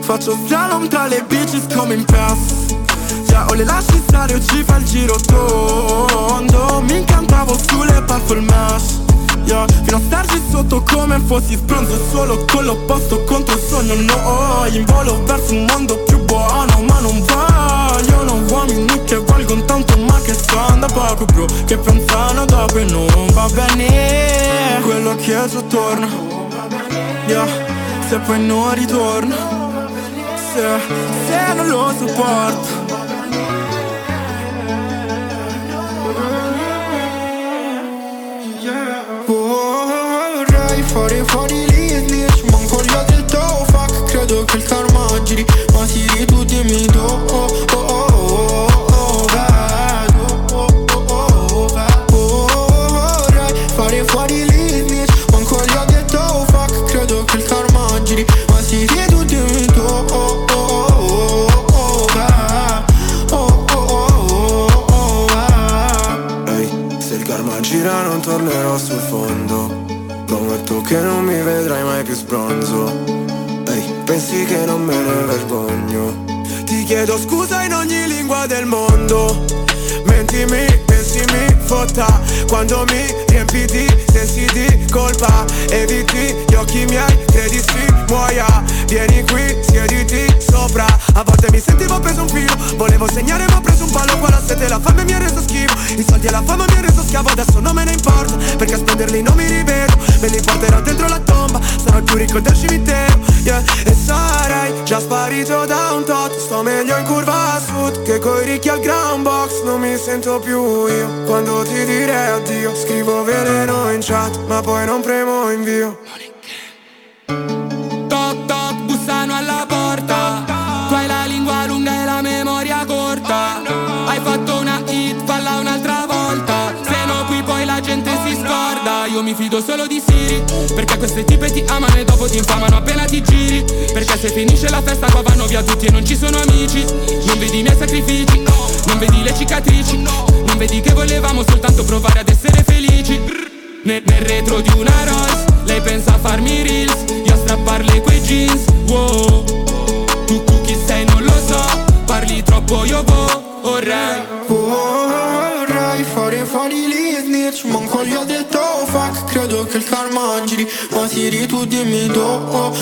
Faccio slalom tra le bitches come in pass, yeah, o le lasci stare o ci fa il giro tondo. Mi incantavo sulle parfum mesh, yeah, fino a starci sotto come fossi spronzo. Solo con l'opposto contro il sogno, no, in volo verso un mondo più buono. Ma non vogliono uomini che valgono tanto ma che stanno da poco, bro, che pensano dopo e non va bene quello che già torna, yeah, se poi non ritorna, se non lo sopporto. Vorrei fare fuori l'inizio, ma ancora gli ho detto oh, fuck, credo che il karma giri. Ma Siri tu dimmi vorrei fare fuori l'inizio, ma ancora gli ho detto oh, fuck, credo che il karma giri. Ma Siri tu dimmi se il karma gira non tornerò sul fondo. Prometto che non mi vedrai mai più sbronzo. Ehi, pensi che non me ne vergogno? Ti chiedo scusa in ogni lingua del mondo. Mentimi, pensimi, fotta. Quando mi riempi di sensi di colpa, eviti gli occhi miei, credi si muoia. Vieni qui, siediti sopra. A volte mi sentivo preso un filo, volevo segnare ma ho preso un palo. Qua la sete e la fame mi ha reso schifo, i soldi e la fama mi ha reso schiavo. Adesso non me ne importa, perché a spenderli non mi rivedo. Me li porterò dentro la tomba, sarò il più ricco del cimitero, yeah. E sarai già sparito da un tot. Sto meglio in curva a sud che coi ricchi al ground box. Non mi sento più io quando ti direi addio. Scrivo veleno in chat ma poi non premo invio. Toc toc, bussano alla porta. Tu hai la lingua lunga e la memoria corta. Hai fatto una hit, falla un'altra volta. Se no qui poi la gente si scorda. Io mi fido solo di Siri, perché queste tipe ti amano e dopo ti infamano appena ti giri. Perché se finisce la festa qua vanno via tutti e non ci sono amici. Non vedi i miei sacrifici, non vedi le cicatrici, non vedi che volevamo soltanto provare ad essere felici. Nel retro di una Rolls, lei pensa a farmi reels, io a strapparle quei jeans. Wow, tu chi sei non lo so, parli troppo io vorrei fare fuori l'inizio, ma ancora gli ho detto oh, fuck, credo che il karma giri. Ma Siri tu dimmi vorrei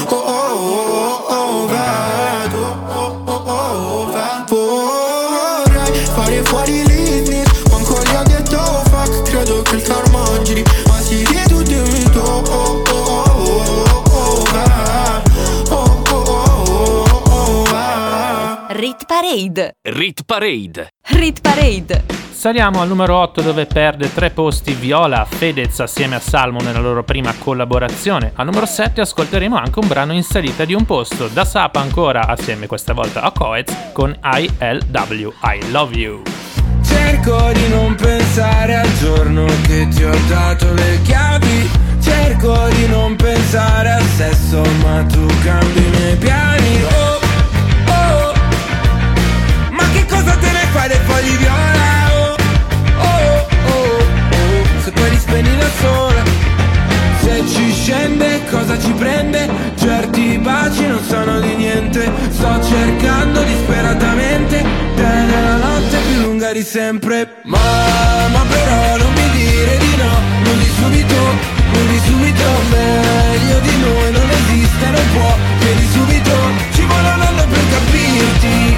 fare fuori l'inizio, ma ancora gli ho detto oh, fuck, credo che il karma giri. Ma Siri tu dimmi Rit Parade. Rit Parade. Rit Parade. Saliamo al numero 8 dove perde 3 posti Viola, Fedez assieme a Salmo nella loro prima collaborazione. Al numero 7 ascolteremo anche un brano in salita di un posto, da Sapa ancora assieme questa volta a Coez con ILW, I Love You. Cerco di non pensare al giorno che ti ho dato le chiavi. Cerco di non pensare al sesso ma tu cambi i miei piani. Oh. Cosa te ne fai dei fogli viola? Oh, oh, oh, oh, se poi li spegni da sola. Se ci scende cosa ci prende? Certi baci non sono di niente. Sto cercando disperatamente te nella notte più lunga di sempre. Mamma però non mi dire di no. Non di subito, non di subito. Meglio di noi non esiste, non può. Vieni subito, ci vuole un anno per capirti.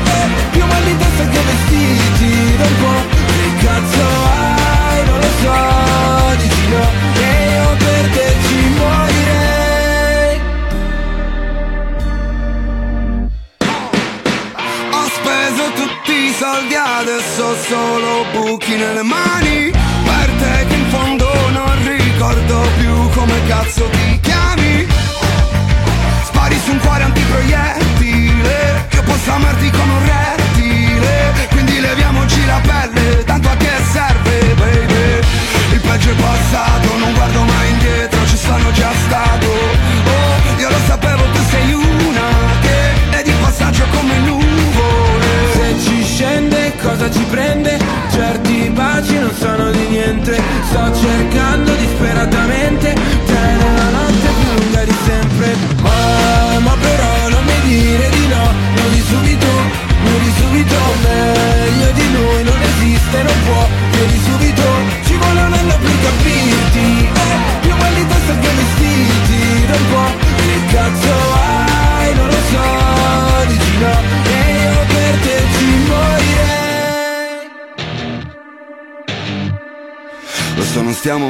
le mani per te che in fondo non ricordo più come cazzo ti chiami. Spari su un cuore antiproiettile, io posso amarti come un rettile, quindi leviamoci la pelle, tanto a che serve baby? Il peggio è passato, non guardo mai indietro, ci sono già stato. Oh, io lo sapevo, tu sei una che è di passaggio come nuvole. Se ci scende cosa ci prende? Certi baci non sono di niente. Sto cercando disperatamente te nella notte più lunga di sempre. Ma però non mi dire di no, non di subito, non di subito. Meglio di noi non esiste, non può, non di subito. Ci vuole un anno per capirti, più belli testa che vestiti. Non può, che cazzo hai? Non lo so, dici no e io per te ci morirei. Lo so non stiamo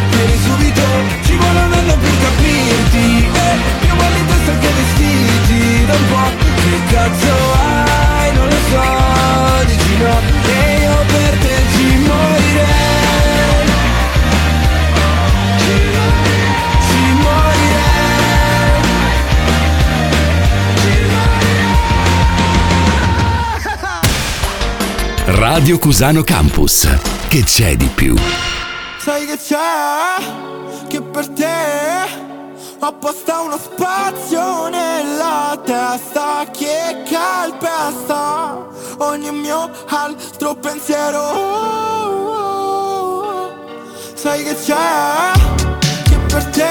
Subito ci vuole un anno per capirti, più belli testa che vestiti. Da un po' che cazzo hai? Non lo so, dici no e io per te ci morirei. Ci morirei. Radio Cusano Campus, che c'è di più? Sai che c'è? Che per te ho apposta uno spazio nella testa che calpesta ogni mio altro pensiero. Sai che c'è? Che per te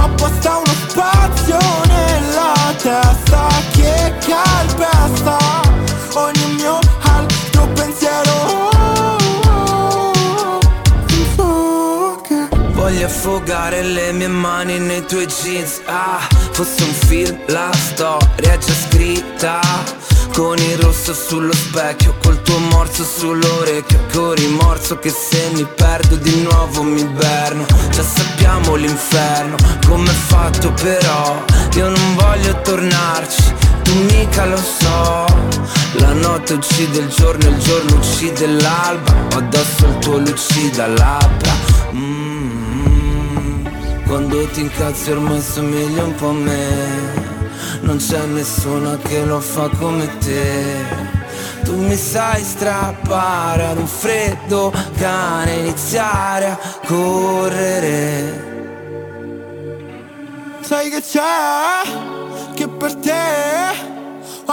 ho apposta uno spazio nella testa che calpesta ogni mio altro pensiero. Voglio affogare le mie mani nei tuoi jeans. Ah, fosse un film, la storia è già scritta. Con il rosso sullo specchio, col tuo morso sull'orecchio, con rimorso che se mi perdo di nuovo mi berno. Già sappiamo l'inferno, com'è fatto però, io non voglio tornarci, tu mica lo so. La notte uccide il giorno, il giorno uccide l'alba, ho addosso il tuo lucida labbra. Quando ti incazzi ormai somigli un po' a me, non c'è nessuno che lo fa come te. Tu mi sai strappare ad un freddo cane, iniziare a correre. Sai che c'è? Che per te ho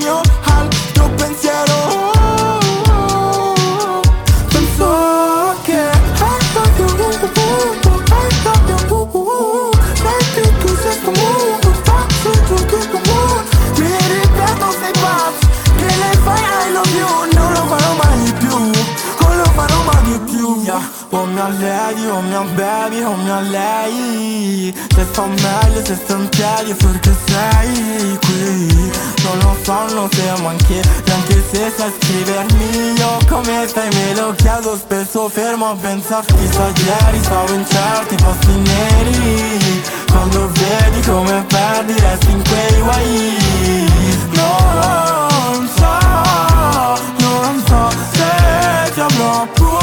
mio altro pensiero. Penso che senti tu sei sto mondo, faccio ciò che tu vuoi. Mi ripeto sei pazzo, che le fai I love you, non lo farò mai più. Yeah. Oh mia lady, oh mia baby, oh mia lei. Se sto meglio, se sto in piedi, perché sei qui. Non lo so, non siamo anche se sai scrivermi. Io come stai me lo chiedo spesso, fermo a pensarti. Chissà ieri stavo in certi posti neri. Quando vedi come perdi, resti in quei guai. Non so se ti avrò pure.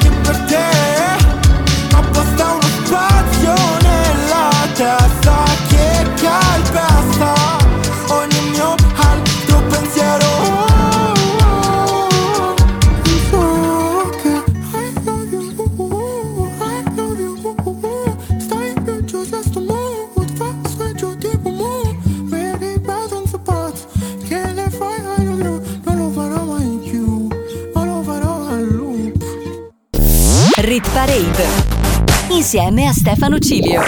Che per te ho apposta uno spazio nella testa Rit Parade insieme a Stefano Cilio.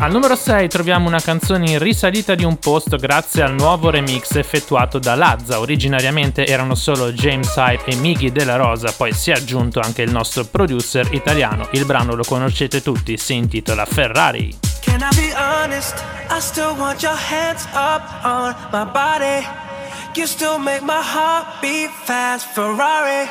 Al numero 6 troviamo una canzone in risalita di un posto grazie al nuovo remix effettuato da Lazza. Originariamente erano solo James Hype e Miggy della Rosa, poi si è aggiunto anche il nostro producer italiano. Il brano lo conoscete tutti, si intitola Ferrari. Can I be honest? I still want your hands up on my body. You still make my heart beat fast. Ferrari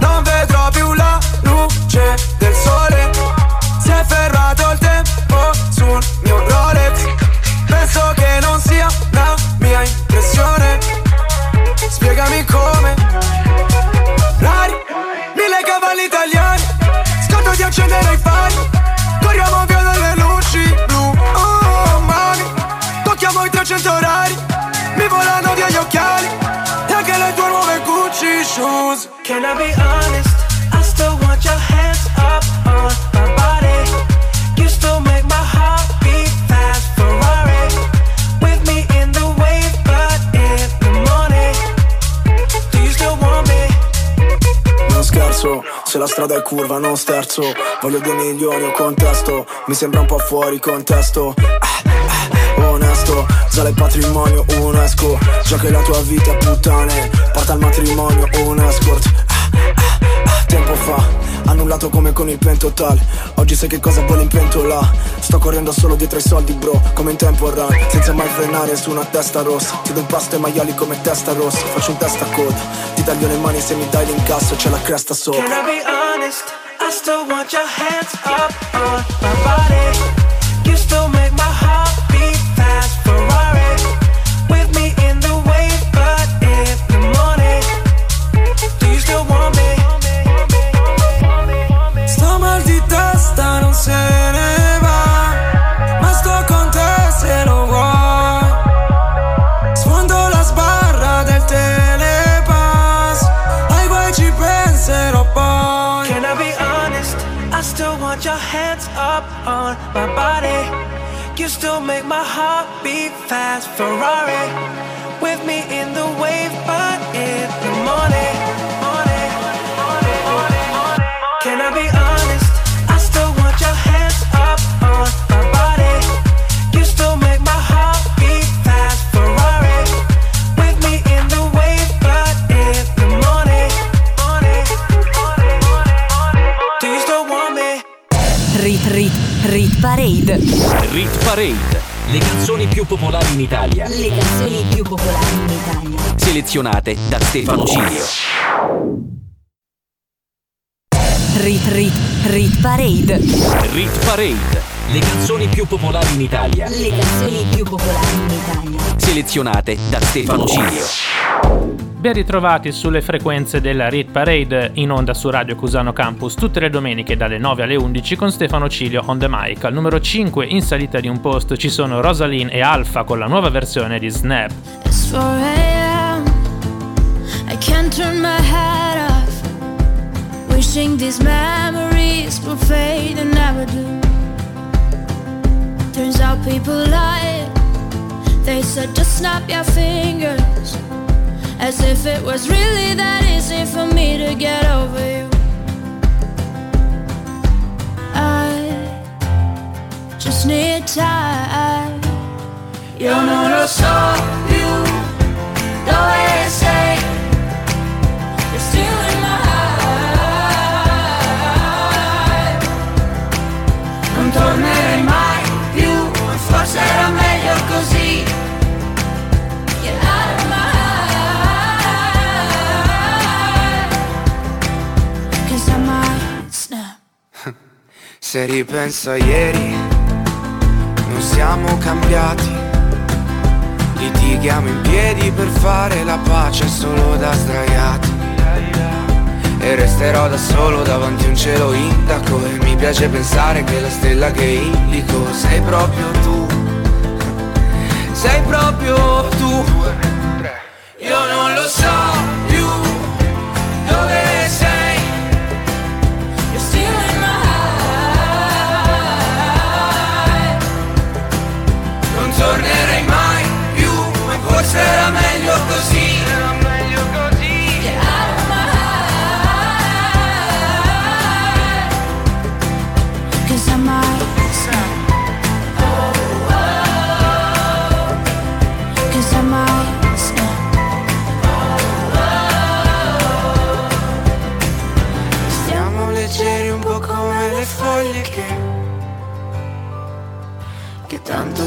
non vedrò più la luce del sole. Si è fermato il tempo sul mio Rolex. Penso che non sia la mia impressione. Spiegami come. Rari, mille cavalli italiani. Scotto di accendere i fari. Corriamo via dalle luci blu. Oh mami, tocchiamo i 300 orari. Mi volano via gli occhiali e anche le tue nuove Gucci shoes. Can I be honest? I still want your hands up on my body. You still make my heart beat fast. Ferrari with me in the wave, but in the morning, do you still want me? Non scherzo, se la strada è curva non sterzo. Voglio 2 milioni o contesto. Mi sembra un po' fuori contesto. Onesto, sale il patrimonio UNESCO. Gioca la tua vita puttane. Porta al matrimonio un escort. Tempo fa, annullato come con il pentotal. Oggi sai che cosa vuole in pentola. Sto correndo solo dietro ai soldi bro, come in tempo run. Senza mai frenare su una testa rossa. Ti do impasto ai maiali come testa rossa. Faccio un testa a coda, ti taglio le mani se mi dai l'incasso. C'è la cresta sopra. Can I be honest? I still want your hands up on my body. You still make my heart beat fast. Ferrari with me in the wave, but in the morning, do you still want me? Non se ne va, ma sto con te se lo vuoi. Sfondo la sbarra del telepass, ai guai ci penserò poi. Can I be honest? I still want your hands up on my body. You still make my heart beat fast. Ferrari with me in the wave, but in the morning, morning, morning, morning, morning. Can I be honest? Up on my body, you still make my heart beat fast. Ferrari with me in the wave, but in the morning, morning, morning, morning, morning. Do you still want me? Rit Parade. Rit Parade. Le canzoni più popolari in Italia. Le canzoni più popolari in Italia. Selezionate da Stefano Cilio. Rit Parade. Rit Parade. Le canzoni più popolari in Italia. Le canzoni più popolari in Italia. Selezionate da Stefano Cilio. Ben ritrovati sulle frequenze della Rit Parade, in onda su Radio Cusano Campus tutte le domeniche dalle 9 alle 11 con Stefano Cilio on the mic. Al numero 5 in salita di un posto ci sono Rosalyn e Alfa con la nuova versione di Snap. It's 4 a.m. I can't turn my head off. Wishing these memories would fade and never do. Turns out people lie. They said just snap your fingers, as if it was really that easy for me to get over you. I just need time. Io non lo so più dove sei. You're still in my heart. Non tornerai mai più, ma forse era meglio così. You're out of my heart, 'cause I might snap. Se ripenso a ieri, non siamo cambiati. Litighiamo in piedi per fare la pace solo da sdraiati. E resterò da solo davanti un cielo indaco. E mi piace pensare che la stella che indico sei proprio tu. sei proprio tu. Io non lo so più dove sei. You're still in my heart. Non tornerei mai più, ma forse era meglio così. Che tanto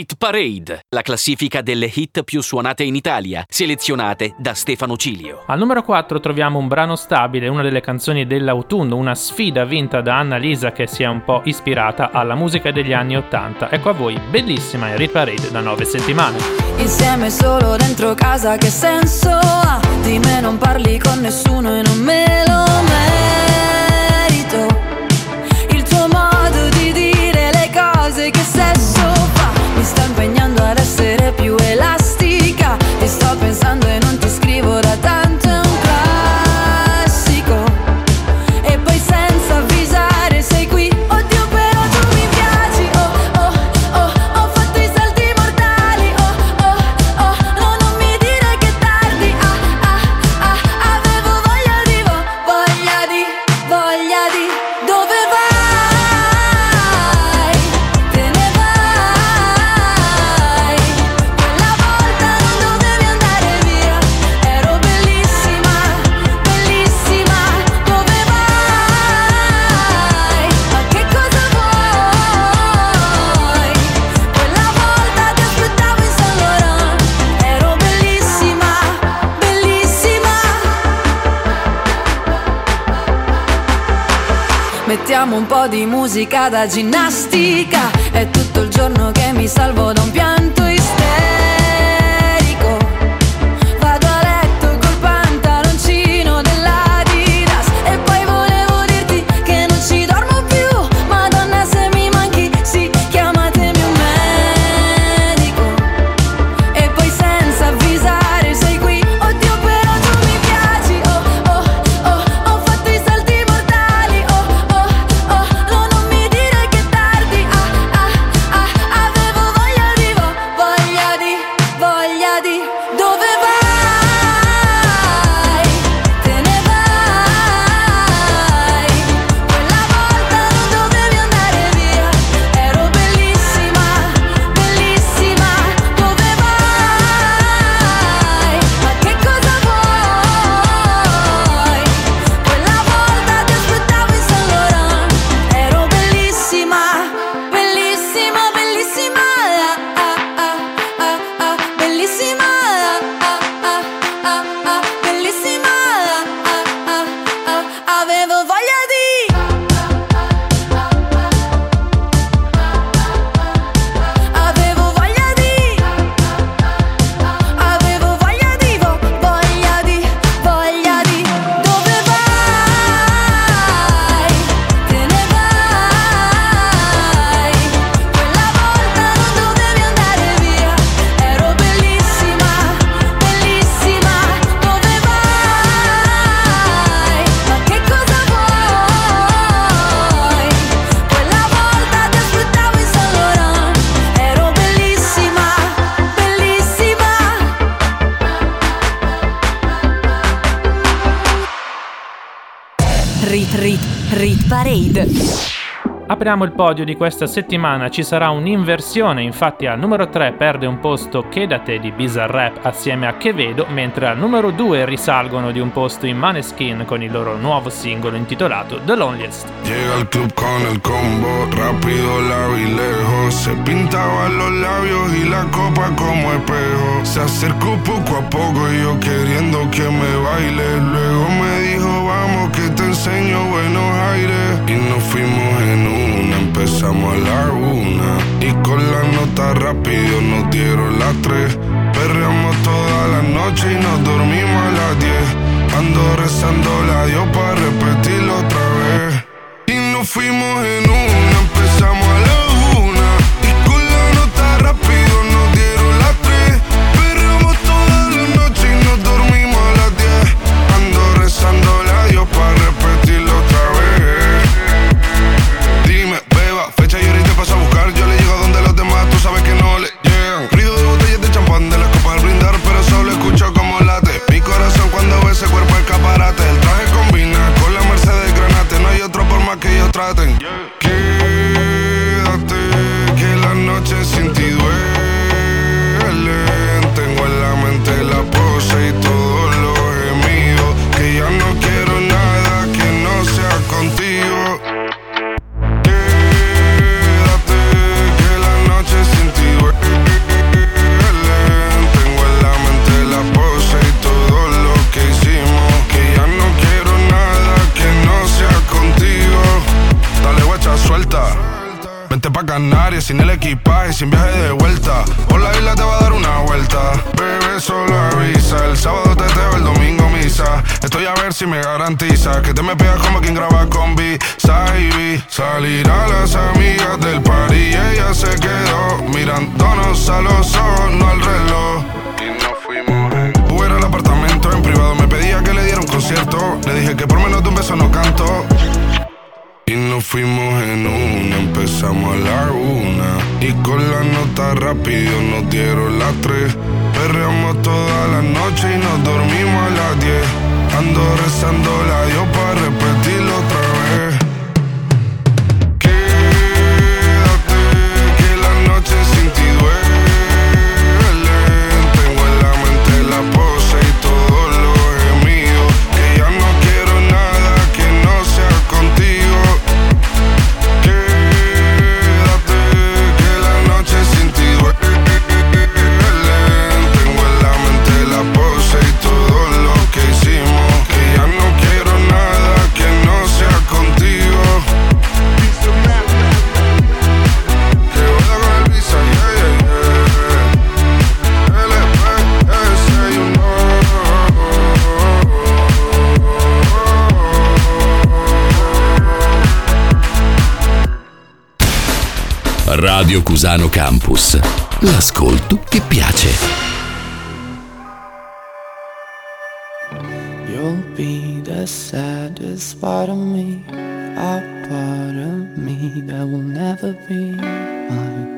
Hit Parade, la classifica delle hit più suonate in Italia, selezionate da Stefano Cilio. Al numero 4 troviamo un brano stabile, una delle canzoni dell'autunno, una sfida vinta da Annalisa che si è un po' ispirata alla musica degli anni 80. Ecco a voi, bellissima Hit Parade da 9 settimane. Insieme solo dentro casa, che senso ha? Di me non parli con nessuno e non me lo merito. Il tuo modo di dire le cose, che sesso fa? Mi sto impegnando ad essere più elastica, ti sto pensando e non ti scrivo da tanto, è un classico. E poi senza avvisare sei qui, oddio però tu mi piaci, oh oh oh, ho fatto i salti mortali, oh oh oh, no non mi dire che è tardi, ah ah ah, avevo voglia di, dove vai? Mettiamo un po' di musica da ginnastica, è tutto il giorno che mi salvo da un pianto isterico. Vado a letto col pantaloncino dell'Adidas e poi volevo dirti che non ci dormo più. Madonna se mi manchi, sì, chiamatemi un medico. E poi senza avvisare sei qui, oddio però tu mi piaci, oh oh oh, ho fatto i salti mortali, oh oh oh, no non mi dire che è tardi, ah ah ah, avevo voglia di Rit Parade. Apriamo il podio di questa settimana, ci sarà un'inversione, infatti al numero 3 perde un posto Quédate di Bizarrap assieme a Che Vedo, mentre al numero 2 risalgono di un posto i Maneskin con il loro nuovo singolo intitolato The Loneliest. Llega al club con el combo, rápido la vi lejos, se pintaba los labios y la copa como espejo, se acercó poco a poco y yo queriendo que me baile, luego me dijo vamos que te enseño Buenos Aires y nos fuimos en un empezamos a la una y con la nota rápido nos dieron las 3. Perreamos toda la noche y nos dormimos a las 10. Ando rezando la Dios para repetirlo otra vez. Y nos fuimos en una, empezamos a la una y con la nota rápido nos dieron las 3. Perreamos toda la noche y nos dormimos a las 10. Ando rezando la Dios para repetirlo otra vez. Dime, beba, fecha y ahorita te paso a buscar. Yo le llego donde los demás, tú sabes que no le llegan. Ruido de botellas de champán, de las copas al brindar, pero solo escucho como late mi corazón cuando ve ese cuerpo escaparate. El traje combina con la Mercedes Granate. No hay otra forma que ellos traten. Quédate, que la noche sin ti duele. Tengo en la mente la pose y todos los gemidos, que ya no quiero nada que no sea contigo. Vente pa' Canarias sin el equipaje, sin viaje de vuelta. Por la isla te va a dar una vuelta. Bebé, solo avisa. El sábado te teo, el domingo misa. Estoy a ver si me garantiza que te me pegas como quien graba con B-Side. Salir a las amigas del par y ella se quedó mirándonos a los ojos, no al reloj. Y nos fuimos en Uber al apartamento, en privado me pedía que le diera un concierto. Le dije que por menos de un beso no canto. Y nos fuimos en una, empezamos a la una y con la nota rápido nos dieron las 3. Perreamos toda la noche y nos dormimos a las 10. Ando rezando la Dios para repetirlo otra vez. Quédate, que la noche sin ti duele. Tengo en la mente la pose y todo lo gemido, que ya no quiero nada que no sea contigo. Radio Cusano Campus, l'ascolto che piace. You'll be the saddest part of me, a part of me that will never be mine.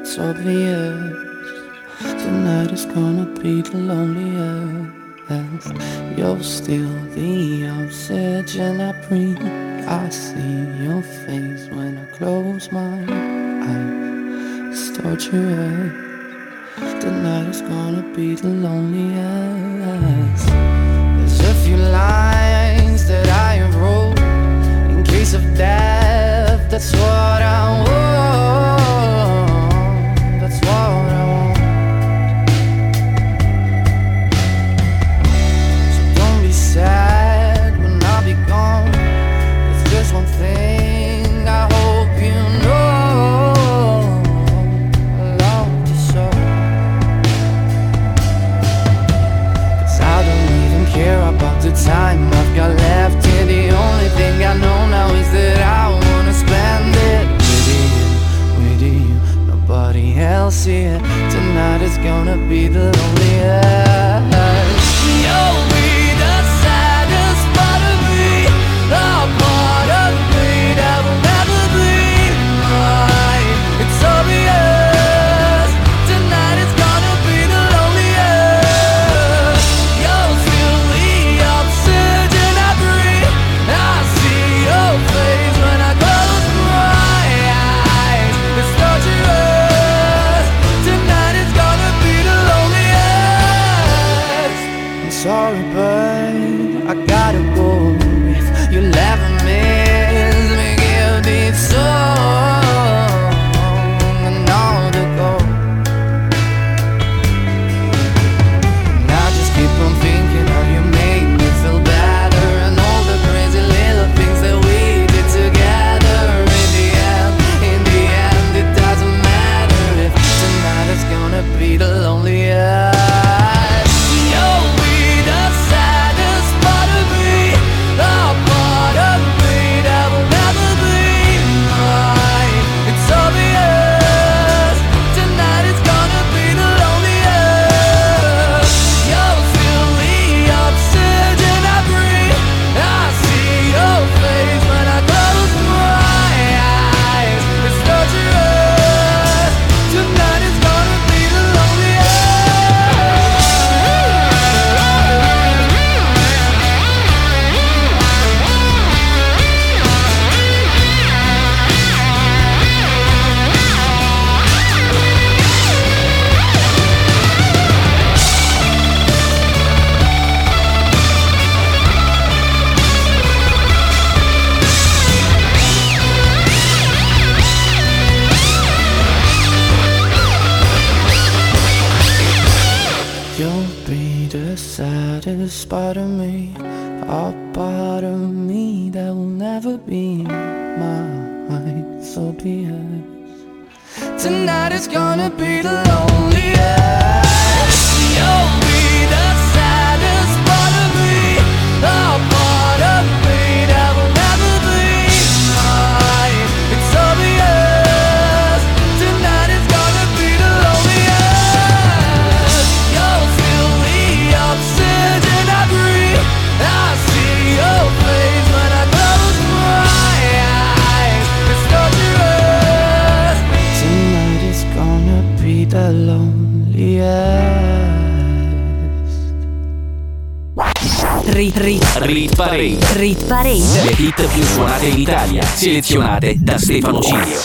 It's obvious, tonight is gonna be the loneliest. You're still the oxygen I breathe, I see your face when I close my eyes. It's torturous. Tonight is gonna be the loneliest. There's a few lines that I have wrote in case of death. That's what I want. That's what I want. So don't be sad when I'll be gone. There's just one thing I hope you know. The time I've got left here, the only thing I know now is that I wanna spend it with you, nobody else here. Tonight is gonna be the loneliest. You'll be the saddest part of me, the part of me that will never be mine. It's obvious. See part of me, a part of me that will never be mine. So yes, tonight is gonna be the loneliest. You'll be the saddest part of me, a part of me that will never be mine. It's so yes, tonight is gonna be the loneliest. You'll feel the oxygen I breathe. I see your face when I close my eyes. It's so yes, tonight is gonna be the loneliest. Rit Parade. Le hit più suonate in Italia, selezionate da Stefano Cilio.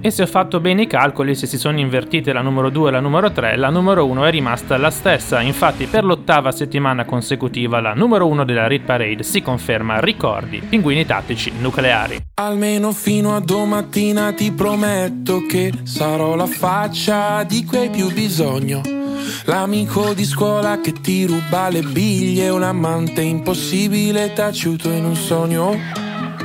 E se ho fatto bene i calcoli, se si sono invertite la numero 2 e la numero 3, la numero 1 è rimasta la stessa. Infatti per l'ottava settimana consecutiva la numero 1 della Rit Parade si conferma, ricordi, Pinguini Tattici Nucleari. Almeno fino a domattina ti prometto che sarò la faccia di cui hai più bisogno, l'amico di scuola che ti ruba le biglie, un amante impossibile taciuto in un sogno.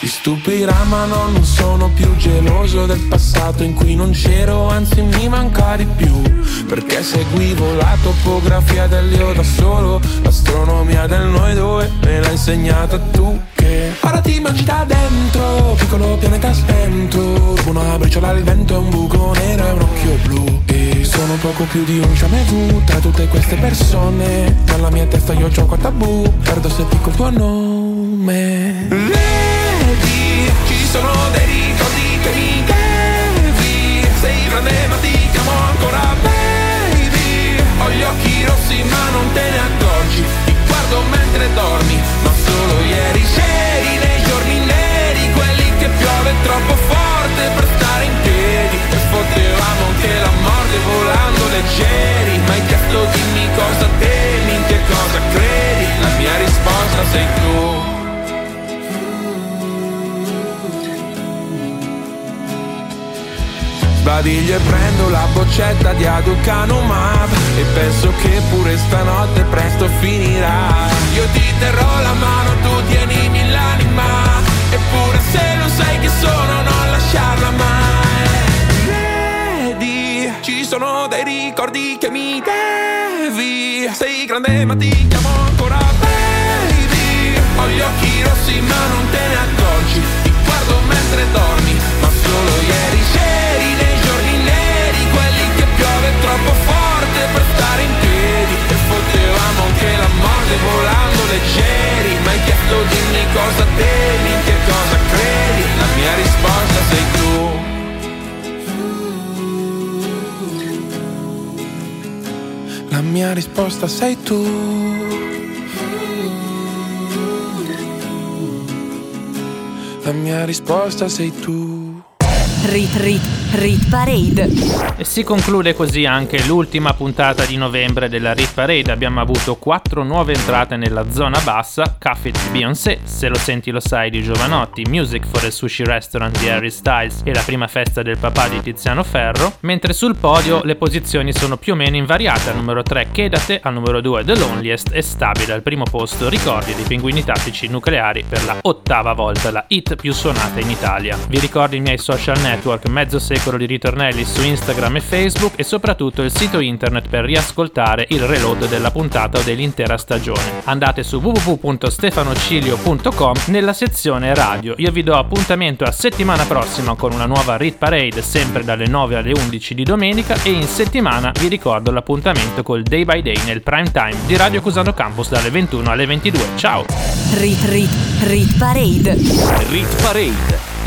Ti stupirà ma no, non sono più geloso del passato in cui non c'ero, anzi mi manca di più, perché seguivo la topografia dell'io da solo, l'astronomia del noi due me l'ha insegnata tu. Che ora ti mangi da dentro, piccolo pianeta spento, una briciola al vento è un buco nero e un occhio blu. Sono poco più di un jamais vu tra tutte queste persone, nella mia testa io gioco a tabù, perdo se dico il tuo nome. Vedi, ci sono dei ricordi che mi devi, sei grande ma ti chiamo ancora baby. Ho gli occhi rossi ma non te ne accorgi, ti guardo mentre dormi, ma solo ieri. C'eri nei giorni neri, quelli che piove troppo forte per stare in piedi, e potevamo anche la morte volando leggeri. Ma hai chiesto dimmi cosa temi, in che cosa credi, la mia risposta sei tu. Sbadiglio e prendo la boccetta di aducanumab, e penso che pure stanotte presto finirà. Io ti terrò la mano, tu tienimi l'anima, eppure se non sai che sono non lasciarla mai. Ci sono dei ricordi che mi devi, sei grande ma ti chiamo ancora baby. Ho gli occhi rossi ma non te ne accorgi, ti guardo mentre dormi, ma solo ieri. C'eri nei giorni neri, quelli che piove troppo forte per stare in piedi, e potevamo anche la morte volando leggeri. Ma hai chiesto dimmi cosa temi, in che cosa credi, la mia risposta sei tu. La mia risposta sei tu. La mia risposta sei tu. Rit Parade. E si conclude così anche l'ultima puntata di novembre della Rit Parade. Abbiamo avuto 4 nuove entrate nella zona bassa: Caffè di Beyoncé, Se lo senti lo sai di Jovanotti, Music for a Sushi Restaurant di Harry Styles e La prima festa del papà di Tiziano Ferro. Mentre sul podio le posizioni sono più o meno invariate: al numero 3 Chedate, al numero 2 The Loneliest e stabile al primo posto Ricordi dei Pinguini Tattici Nucleari, per la ottava volta la hit più suonata in Italia. Vi ricordo i miei social network, mezzo secolo calcolo di ritornelli su Instagram e Facebook e soprattutto il sito internet per riascoltare il reload della puntata o dell'intera stagione. Andate su www.stefanocilio.com nella sezione radio. Io vi do appuntamento a settimana prossima con una nuova Hit Parade, sempre dalle 9 alle 11 di domenica, e in settimana vi ricordo l'appuntamento col Day by Day nel prime time di Radio Cusano Campus dalle 21 alle 22. Ciao! Hit Parade. Hit Parade.